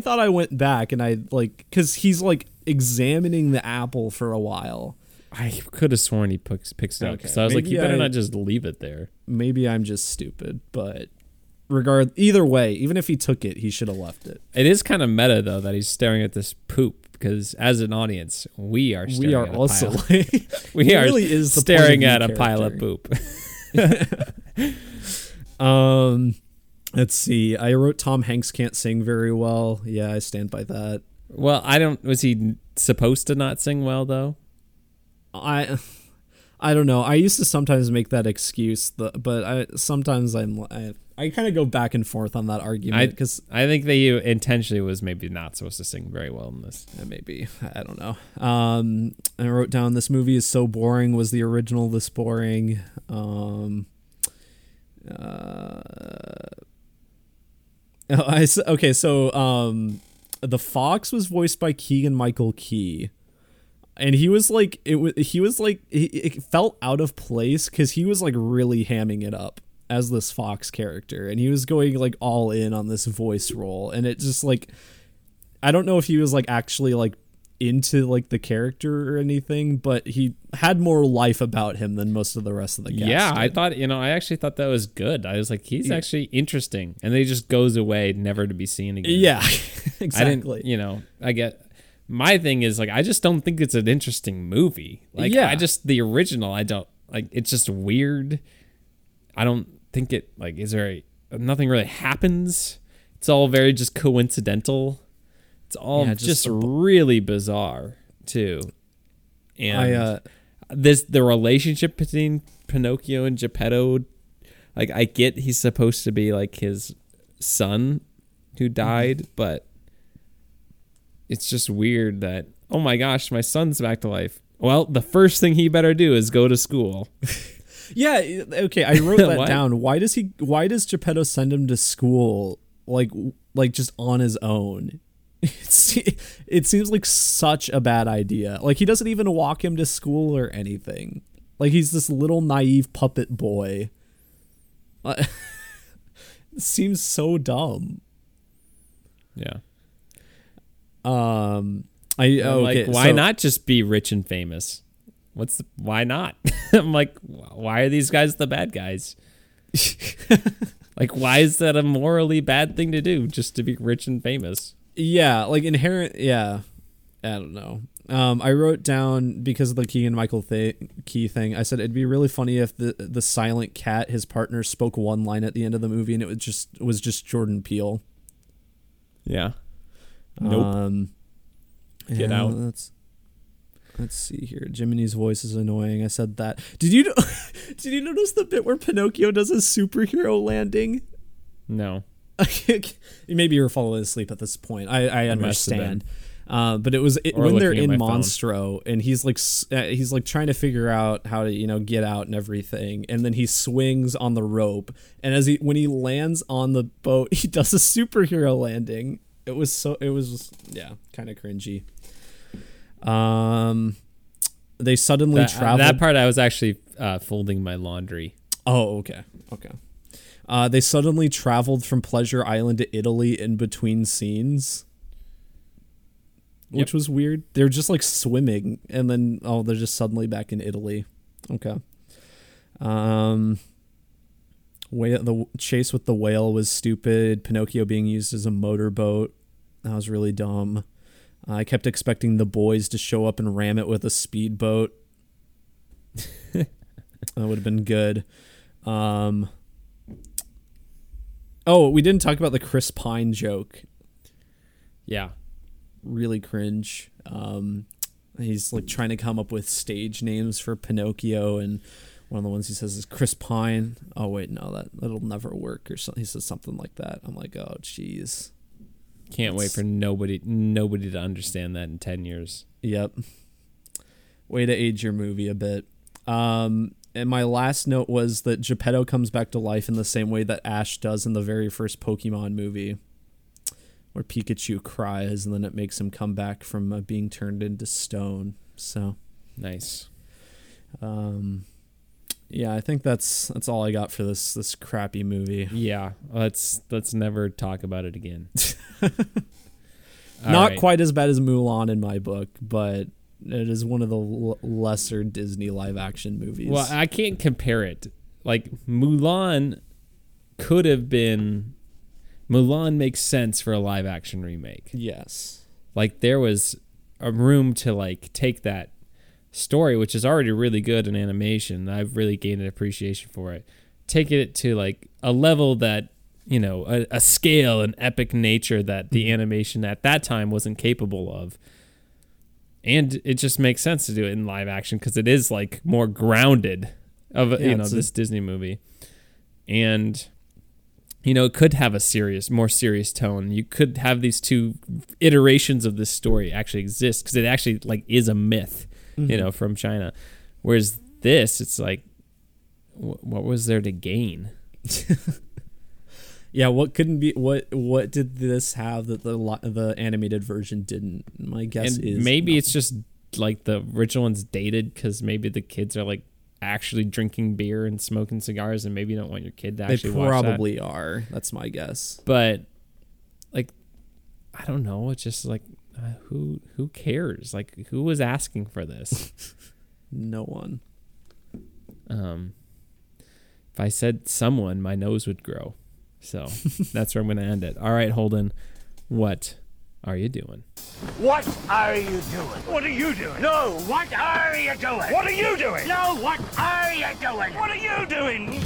thought I went back and I like, cause he's like, examining the apple for a while. I could have sworn he picks it up because I was maybe like, you better not just leave it there. Maybe I'm just stupid, but either way, even if he took it, he should have left it. It is kind of meta though that he's staring at this poop because as an audience, we are staring at also a pile. We are really is staring at a pile of poop. Let's see. I wrote Tom Hanks can't sing very well. Yeah, I stand by that. Well, I don't. Was he supposed to not sing well though? I don't know. I used to sometimes make that excuse, but I sometimes I'm I kind of go back and forth on that argument because I think that you intentionally was maybe not supposed to sing very well in this. Maybe, I don't know. I wrote down this movie is so boring. Was the original this boring? The Fox was voiced by Keegan-Michael Key. And he was like, it felt out of place because he was like really hamming it up as this Fox character. And he was going like all in on this voice role. And it just like, I don't know if he was like actually like into like the character or anything, but he had more life about him than most of the rest of the cast. Yeah, I thought, I actually thought that was good. I was like, he's actually interesting. And then he just goes away, never to be seen again. Yeah, exactly. My thing is, like, I just don't think it's an interesting movie. Like, yeah. The original, I don't, like, it's just weird. I don't think it, like, nothing really happens. It's all very just coincidental. It's all just really bizarre, too. And the relationship between Pinocchio and Geppetto, like, I get he's supposed to be, like, his son who died, but it's just weird that, oh my gosh, my son's back to life. Well, the first thing he better do is go to school. Yeah, okay, I wrote that down. Why does Geppetto send him to school like just on his own? It seems like such a bad idea. Like, he doesn't even walk him to school or anything. Like, he's this little naive puppet boy. It seems so dumb. Yeah. Not just be rich and famous? Why not? I'm like, why are these guys the bad guys? Like, why is that a morally bad thing to do? Just to be rich and famous? Yeah, like inherent. Yeah, I don't know. I wrote down because of the Keegan-Michael Key thing. I said it'd be really funny if the silent cat, his partner, spoke one line at the end of the movie, and it was just Jordan Peele. Yeah. Nope. Get out. Let's see here. Jiminy's voice is annoying. I said that. Did you notice the bit where Pinocchio does a superhero landing? No. Maybe you were falling asleep at this point. I understand. But it was when they're in Monstro phone. And he's like trying to figure out how to get out and everything, and then he swings on the rope, and when he lands on the boat, he does a superhero landing. It was kind of cringy. They suddenly traveled. That part I was actually folding my laundry. Oh, okay. They suddenly traveled from Pleasure Island to Italy in between scenes, which was weird. They're just like swimming, and then they're just suddenly back in Italy. Okay. The chase with the whale was stupid. Pinocchio being used as a motorboat. That was really dumb. I kept expecting the boys to show up and ram it with a speedboat. That would have been good. We didn't talk about the Chris Pine joke. Yeah. Really cringe. He's like trying to come up with stage names for Pinocchio, and one of the ones he says is Chris Pine. Oh, wait, no, that'll never work or something. He says something like that. I'm like, oh, jeez. Wait for nobody to understand that in 10 years. Yep. Way to age your movie a bit. And my last note was that Geppetto comes back to life in the same way that Ash does in the very first Pokemon movie, where Pikachu cries and then it makes him come back from being turned into stone. So nice. Yeah, I think that's all I got for this crappy movie. Yeah, let's never talk about it again. Not quite as bad as Mulan in my book, but it is one of the lesser Disney live action movies. Well, I can't compare it. Like, Mulan makes sense for a live action remake. Yes. Like, there was a room to like take that story, which is already really good in animation. I've really gained an appreciation for it. Take it to like a level that, a scale and epic nature that the animation at that time wasn't capable of. And it just makes sense to do it in live action because it is like more grounded of this Disney movie. And You know, it could have a serious, more serious tone. You could have these two iterations of this story actually exist because it actually like is a myth, mm-hmm. you know, from China. Whereas this, it's like, what was there to gain? Yeah, what couldn't be? What did this have that the animated version didn't? My guess and is maybe nothing. It's just like the original one's dated because maybe the kids are like actually drinking beer and smoking cigars, and maybe you don't want your kid to actually watch that. They probably are. That's my guess. But like, I don't know. It's just like, who cares? Like, who was asking for this? No one. If I said someone, my nose would grow. So that's where I'm going to end it. All right, Holden, what are you doing? What are you doing? What are you doing? No, what are you doing? What are you doing? No, what are you doing? What are you doing?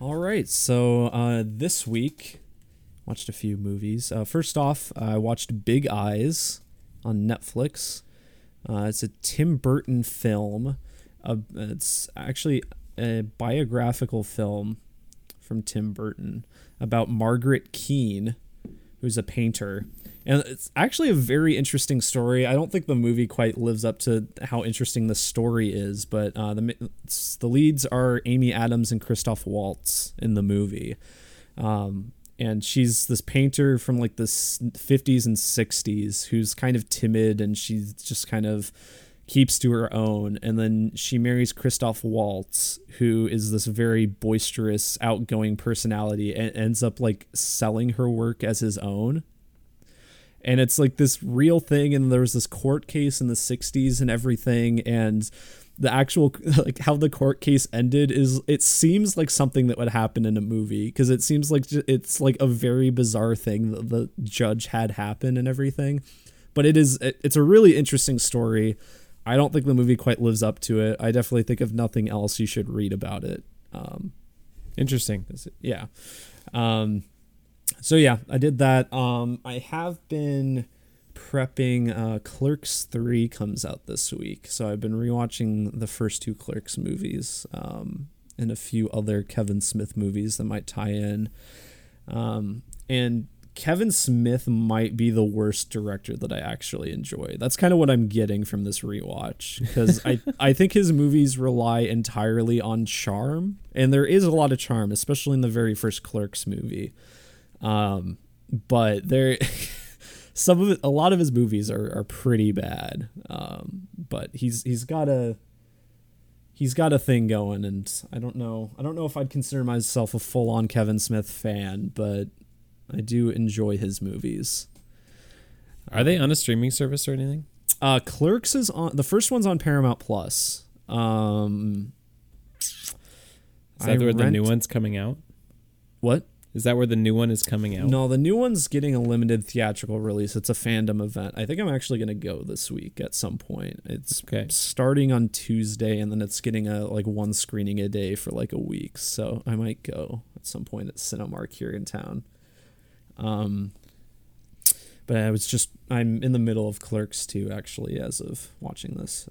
All right, so this week, watched a few movies. First off, I watched Big Eyes on Netflix. It's a Tim Burton film. It's actually a biographical film from Tim Burton about Margaret Keane, who's a painter. And it's actually a very interesting story. I don't think the movie quite lives up to how interesting the story is, but the leads are Amy Adams and Christoph Waltz in the movie. And she's this painter from like the 50s and 60s who's kind of timid, and she's just kind of keeps to her own, and then she marries Christoph Waltz, who is this very boisterous, outgoing personality, and ends up like selling her work as his own. And it's like this real thing, and there was this court case in the 60s and everything, and the actual like how the court case ended is, it seems like something that would happen in a movie, because it seems like it's like a very bizarre thing that the judge had happen and everything. But it's a really interesting story. I don't think the movie quite lives up to it. I definitely think if nothing else, you should read about it. Interesting. Yeah. So yeah, I did that. I have been prepping. Clerks 3 comes out this week, so I've been rewatching the first two Clerks movies, and a few other Kevin Smith movies that might tie in. And Kevin Smith might be the worst director that I actually enjoy. That's kind of what I'm getting from this rewatch, because I think his movies rely entirely on charm, and there is a lot of charm, especially in the very first Clerks movie. But there, a lot of his movies are pretty bad. But he's got a thing going, and I don't know if I'd consider myself a full-on Kevin Smith fan, but I do enjoy his movies. Are they on a streaming service or anything? Clerks is on. The first one's on Paramount Plus. Is that where the new one's coming out? What? Is that where the new one is coming out? No, the new one's getting a limited theatrical release. It's a fandom event. I think I'm actually going to go this week at some point. It's starting on Tuesday, and then it's getting one screening a day for like a week. So I might go at some point at Cinemark here in town. But I'm in the middle of Clerks 2 actually, as of watching this,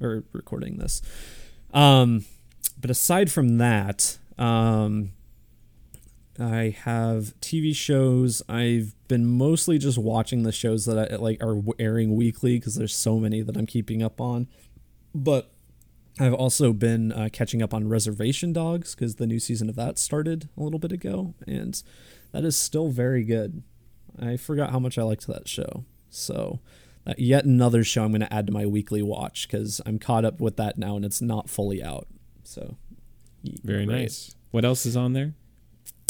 or recording this. But aside from that, I have TV shows. I've been mostly just watching the shows that I like are airing weekly, cause there's so many that I'm keeping up on, but I've also been catching up on Reservation Dogs, cause the new season of that started a little bit ago, and that is still very good. I forgot how much I liked that show. So yet another show I'm going to add to my weekly watch, because I'm caught up with that now and it's not fully out. So very nice. What else is on there?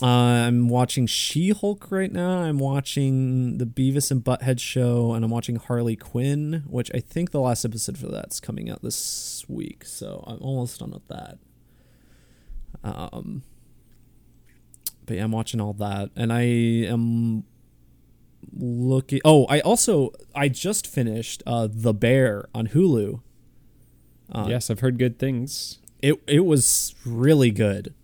I'm watching She-Hulk right now. I'm watching the Beavis and Butthead show, and I'm watching Harley Quinn, which I think the last episode for that's coming out this week. So I'm almost done with that. But yeah, I'm watching all that, and I am looking. Oh, I just finished The Bear on Hulu. Yes, I've heard good things. It was really good.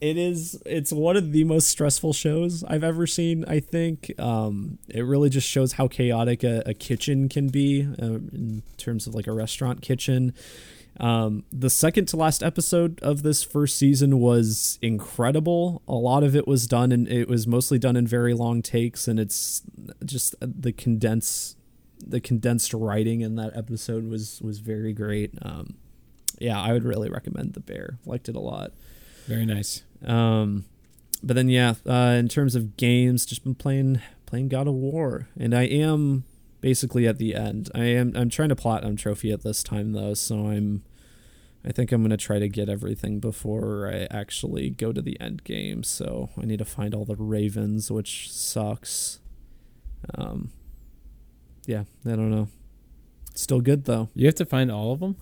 It's one of the most stressful shows I've ever seen, I think. It really just shows how chaotic a kitchen can be, in terms of like a restaurant kitchen. The second to last episode of this first season was incredible. A lot of it was done, and it was mostly done in very long takes, and it's just the condensed writing in that episode was very great. Yeah, I would really recommend The Bear. Liked it a lot. Very nice. But then, yeah, in terms of games, just been playing God of War, and I am basically at the end. I'm trying to platinum trophy at this time though, so I think I'm gonna try to get everything before I actually go to the end game. So I need to find all the ravens, which sucks. Yeah, I don't know. It's still good though. You have to find all of them.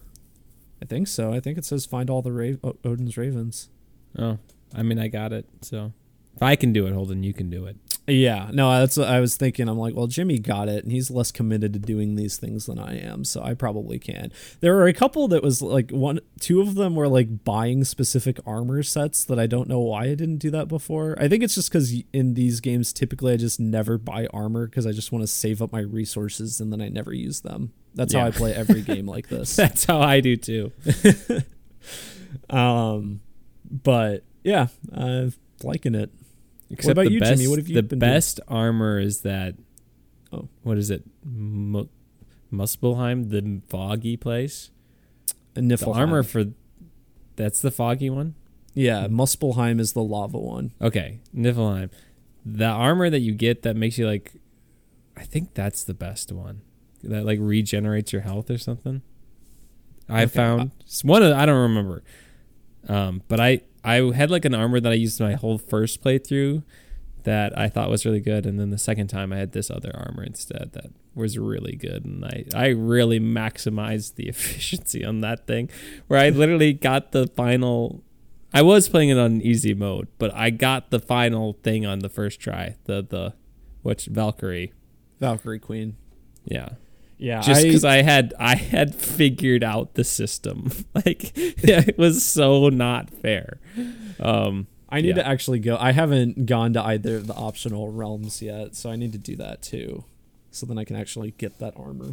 I think so. I think it says find all the Odin's ravens. Oh, I mean, I got it. So if I can do it, Holden, you can do it. Yeah, no, that's what I was thinking. I'm like, well, Jimmy got it, and he's less committed to doing these things than I am, so I probably can. There were a couple that was like two of them were like buying specific armor sets that I don't know why I didn't do that before. I think it's just because in these games, typically I just never buy armor because I just want to save up my resources and then I never use them. That's how I play every game like this. That's how I do too. But yeah, I'm liking it. Except what about you, Jimmy? What have you been doing? The best armor is that, what is it? Muspelheim, the foggy place? Niflheim. The armor for, that's the foggy one? Yeah, Muspelheim is the lava one. Okay, Niflheim. The armor that you get that makes you like, I think that's the best one. That like regenerates your health or something. I found one of, I don't remember. But I had like an armor that I used my whole first playthrough that I thought was really good. And then the second time I had this other armor instead that was really good. And I really maximized the efficiency on that thing where I literally got the final. I was playing it on easy mode, but I got the final thing on the first try. Valkyrie. Valkyrie Queen. Yeah. Yeah, just because I had figured out the system. Like, it was so not fair. I need to actually go. I haven't gone to either of the optional realms yet, so I need to do that too. So then I can actually get that armor.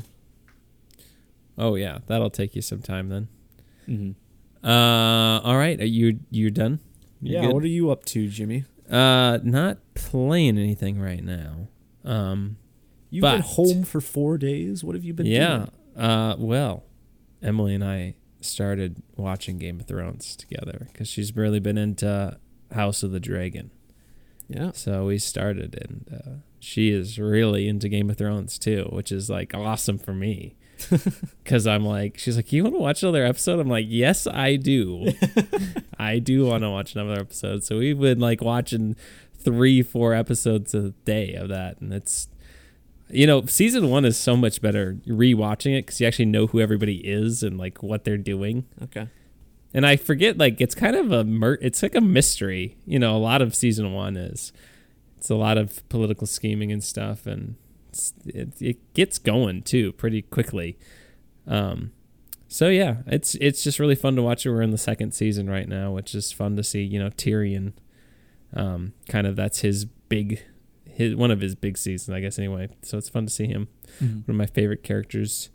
Oh, yeah. That'll take you some time then. Mm-hmm. All right. Are you done? You're good? What are you up to, Jimmy? Not playing anything right now. You've been home for 4 days. What have you been doing? Yeah. Well, Emily and I started watching Game of Thrones together because she's really been into House of the Dragon. Yeah. So we started, and she is really into Game of Thrones too, which is like awesome for me because I'm like, she's like, you want to watch another episode? I'm like, yes, I do. I do want to watch another episode. So we've been like watching 3-4 episodes a day of that, and it's, you know, season one is so much better rewatching it because you actually know who everybody is and like what they're doing. Okay. And I forget, like, it's kind of it's like a mystery. You know, a lot of season one it's a lot of political scheming and stuff, and it gets going too pretty quickly. So yeah, it's just really fun to watch it. We're in the second season right now, which is fun to see. You know, Tyrion, kind of that's his big. One of his big seasons, I guess, anyway. So it's fun to see him. Mm-hmm. One of my favorite characters.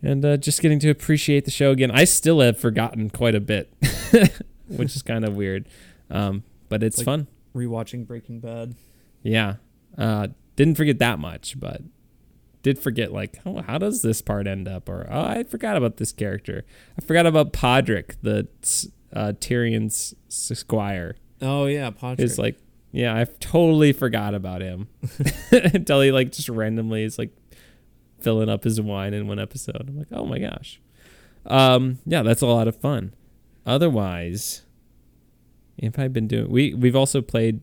And just getting to appreciate the show again. I still have forgotten quite a bit, which is kind of weird. But it's like fun. Rewatching Breaking Bad. Yeah. Didn't forget that much, but did forget, like, how does this part end up? Or, I forgot about this character. I forgot about Podrick, the Tyrion's squire. Oh, yeah, Podrick. It's like, yeah, I've totally forgot about him until he like just randomly is like filling up his wine in one episode. I'm like, oh my gosh. Yeah, that's a lot of fun. Otherwise, if I've been doing, we've also played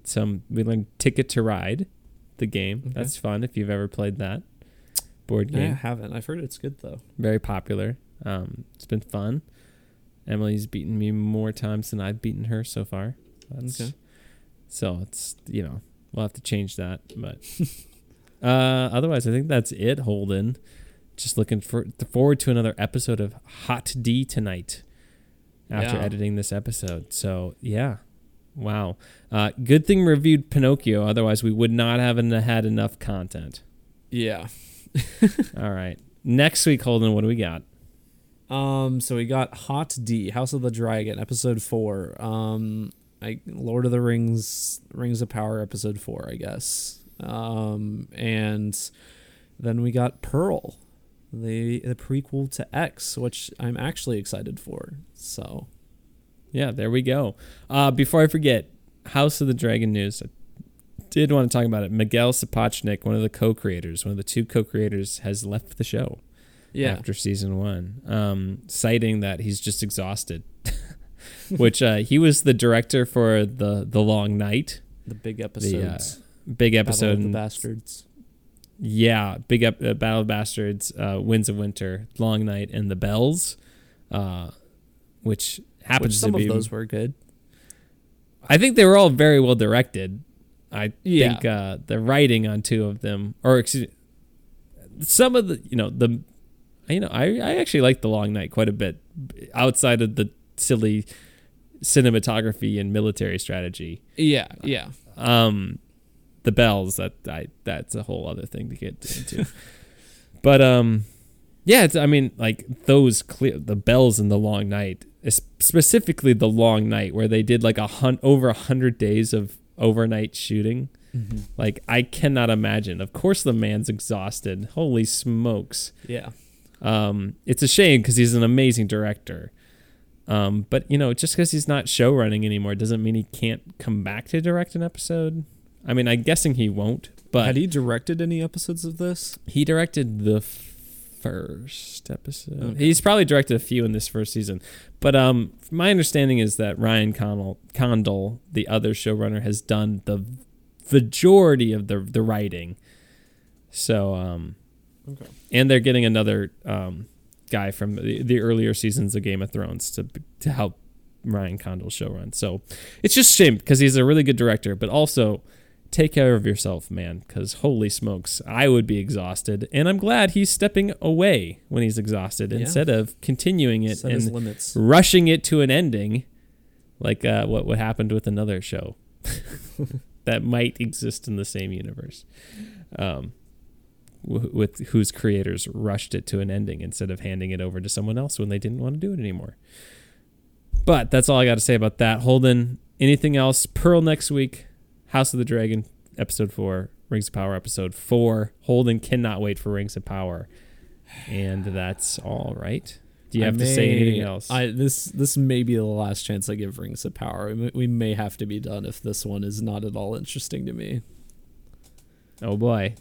we learned Ticket to Ride, the game. Okay. That's fun if you've ever played that board game. Yeah, I haven't. I've heard it's good though. Very popular. It's been fun. Emily's beaten me more times than I've beaten her so far. Okay. So it's, you know, we'll have to change that. But otherwise, I think that's it, Holden. Just looking forward to another episode of Hot D tonight after editing this episode. So, yeah. Wow. Good thing we reviewed Pinocchio. Otherwise, we would not have had enough content. Yeah. All right. Next week, Holden, what do we got? So we got Hot D, House of the Dragon, episode 4. Lord of the Rings, Rings of Power, episode 4, I guess. And then we got Pearl, the prequel to X, which I'm actually excited for. So, yeah, there we go. Before I forget, House of the Dragon news. I did want to talk about it. Miguel Sapochnik, one of the two co-creators, has left the show. Yeah. After season 1, citing that he's just exhausted, which he was the director for the Long Night, the big episode, Battle of the Bastards. Yeah, Battle of Bastards, Winds of Winter, Long Night, and The Bells, which happens to be some of those were good. I think they were all very well directed. I think the writing on two of them, some of the, I actually like The Long Night quite a bit outside of the silly cinematography and military strategy. Yeah, yeah. The Bells, that's a whole other thing to get into. But The Bells and The Long Night, specifically The Long Night, where they did like over 100 days of overnight shooting. Mm-hmm. Like, I cannot imagine. Of course the man's exhausted. Holy smokes. Yeah. It's a shame because he's an amazing director. But, just because he's not show running anymore doesn't mean he can't come back to direct an episode. I mean, I'm guessing he won't. But had he directed any episodes of this? He directed the first episode. Okay. He's probably directed a few in this first season. But my understanding is that Ryan Condal, the other showrunner, has done the majority of the writing. So... Okay. And they're getting another guy from the earlier seasons of Game of Thrones to help Ryan Condal's show run. So it's just a shame because he's a really good director, but also take care of yourself, man, because holy smokes, I would be exhausted. And I'm glad he's stepping away when he's exhausted instead of continuing it and rushing it to an ending like what happened with another show that might exist in the same universe. With whose creators rushed it to an ending instead of handing it over to someone else when they didn't want to do it anymore. But that's all I got to say about that. Holden, anything else? Pearl next week, House of the Dragon, episode 4, Rings of Power, episode 4. Holden cannot wait for Rings of Power. And that's all, right? Do you have to say anything else? This may be the last chance I give Rings of Power. We may have to be done if this one is not at all interesting to me. Oh, boy.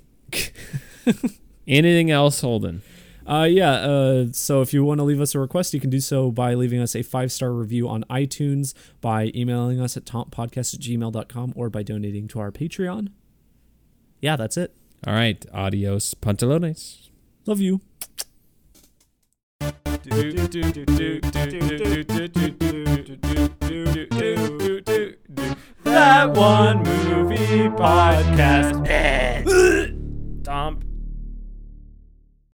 Anything else, Holden? So if you want to leave us a request, you can do so by leaving us a 5-star review on iTunes, by emailing us at tomppodcast@gmail.com, or by donating to our Patreon. Yeah, that's it. All right. Adios, pantalones. Love you. That One Movie Podcast.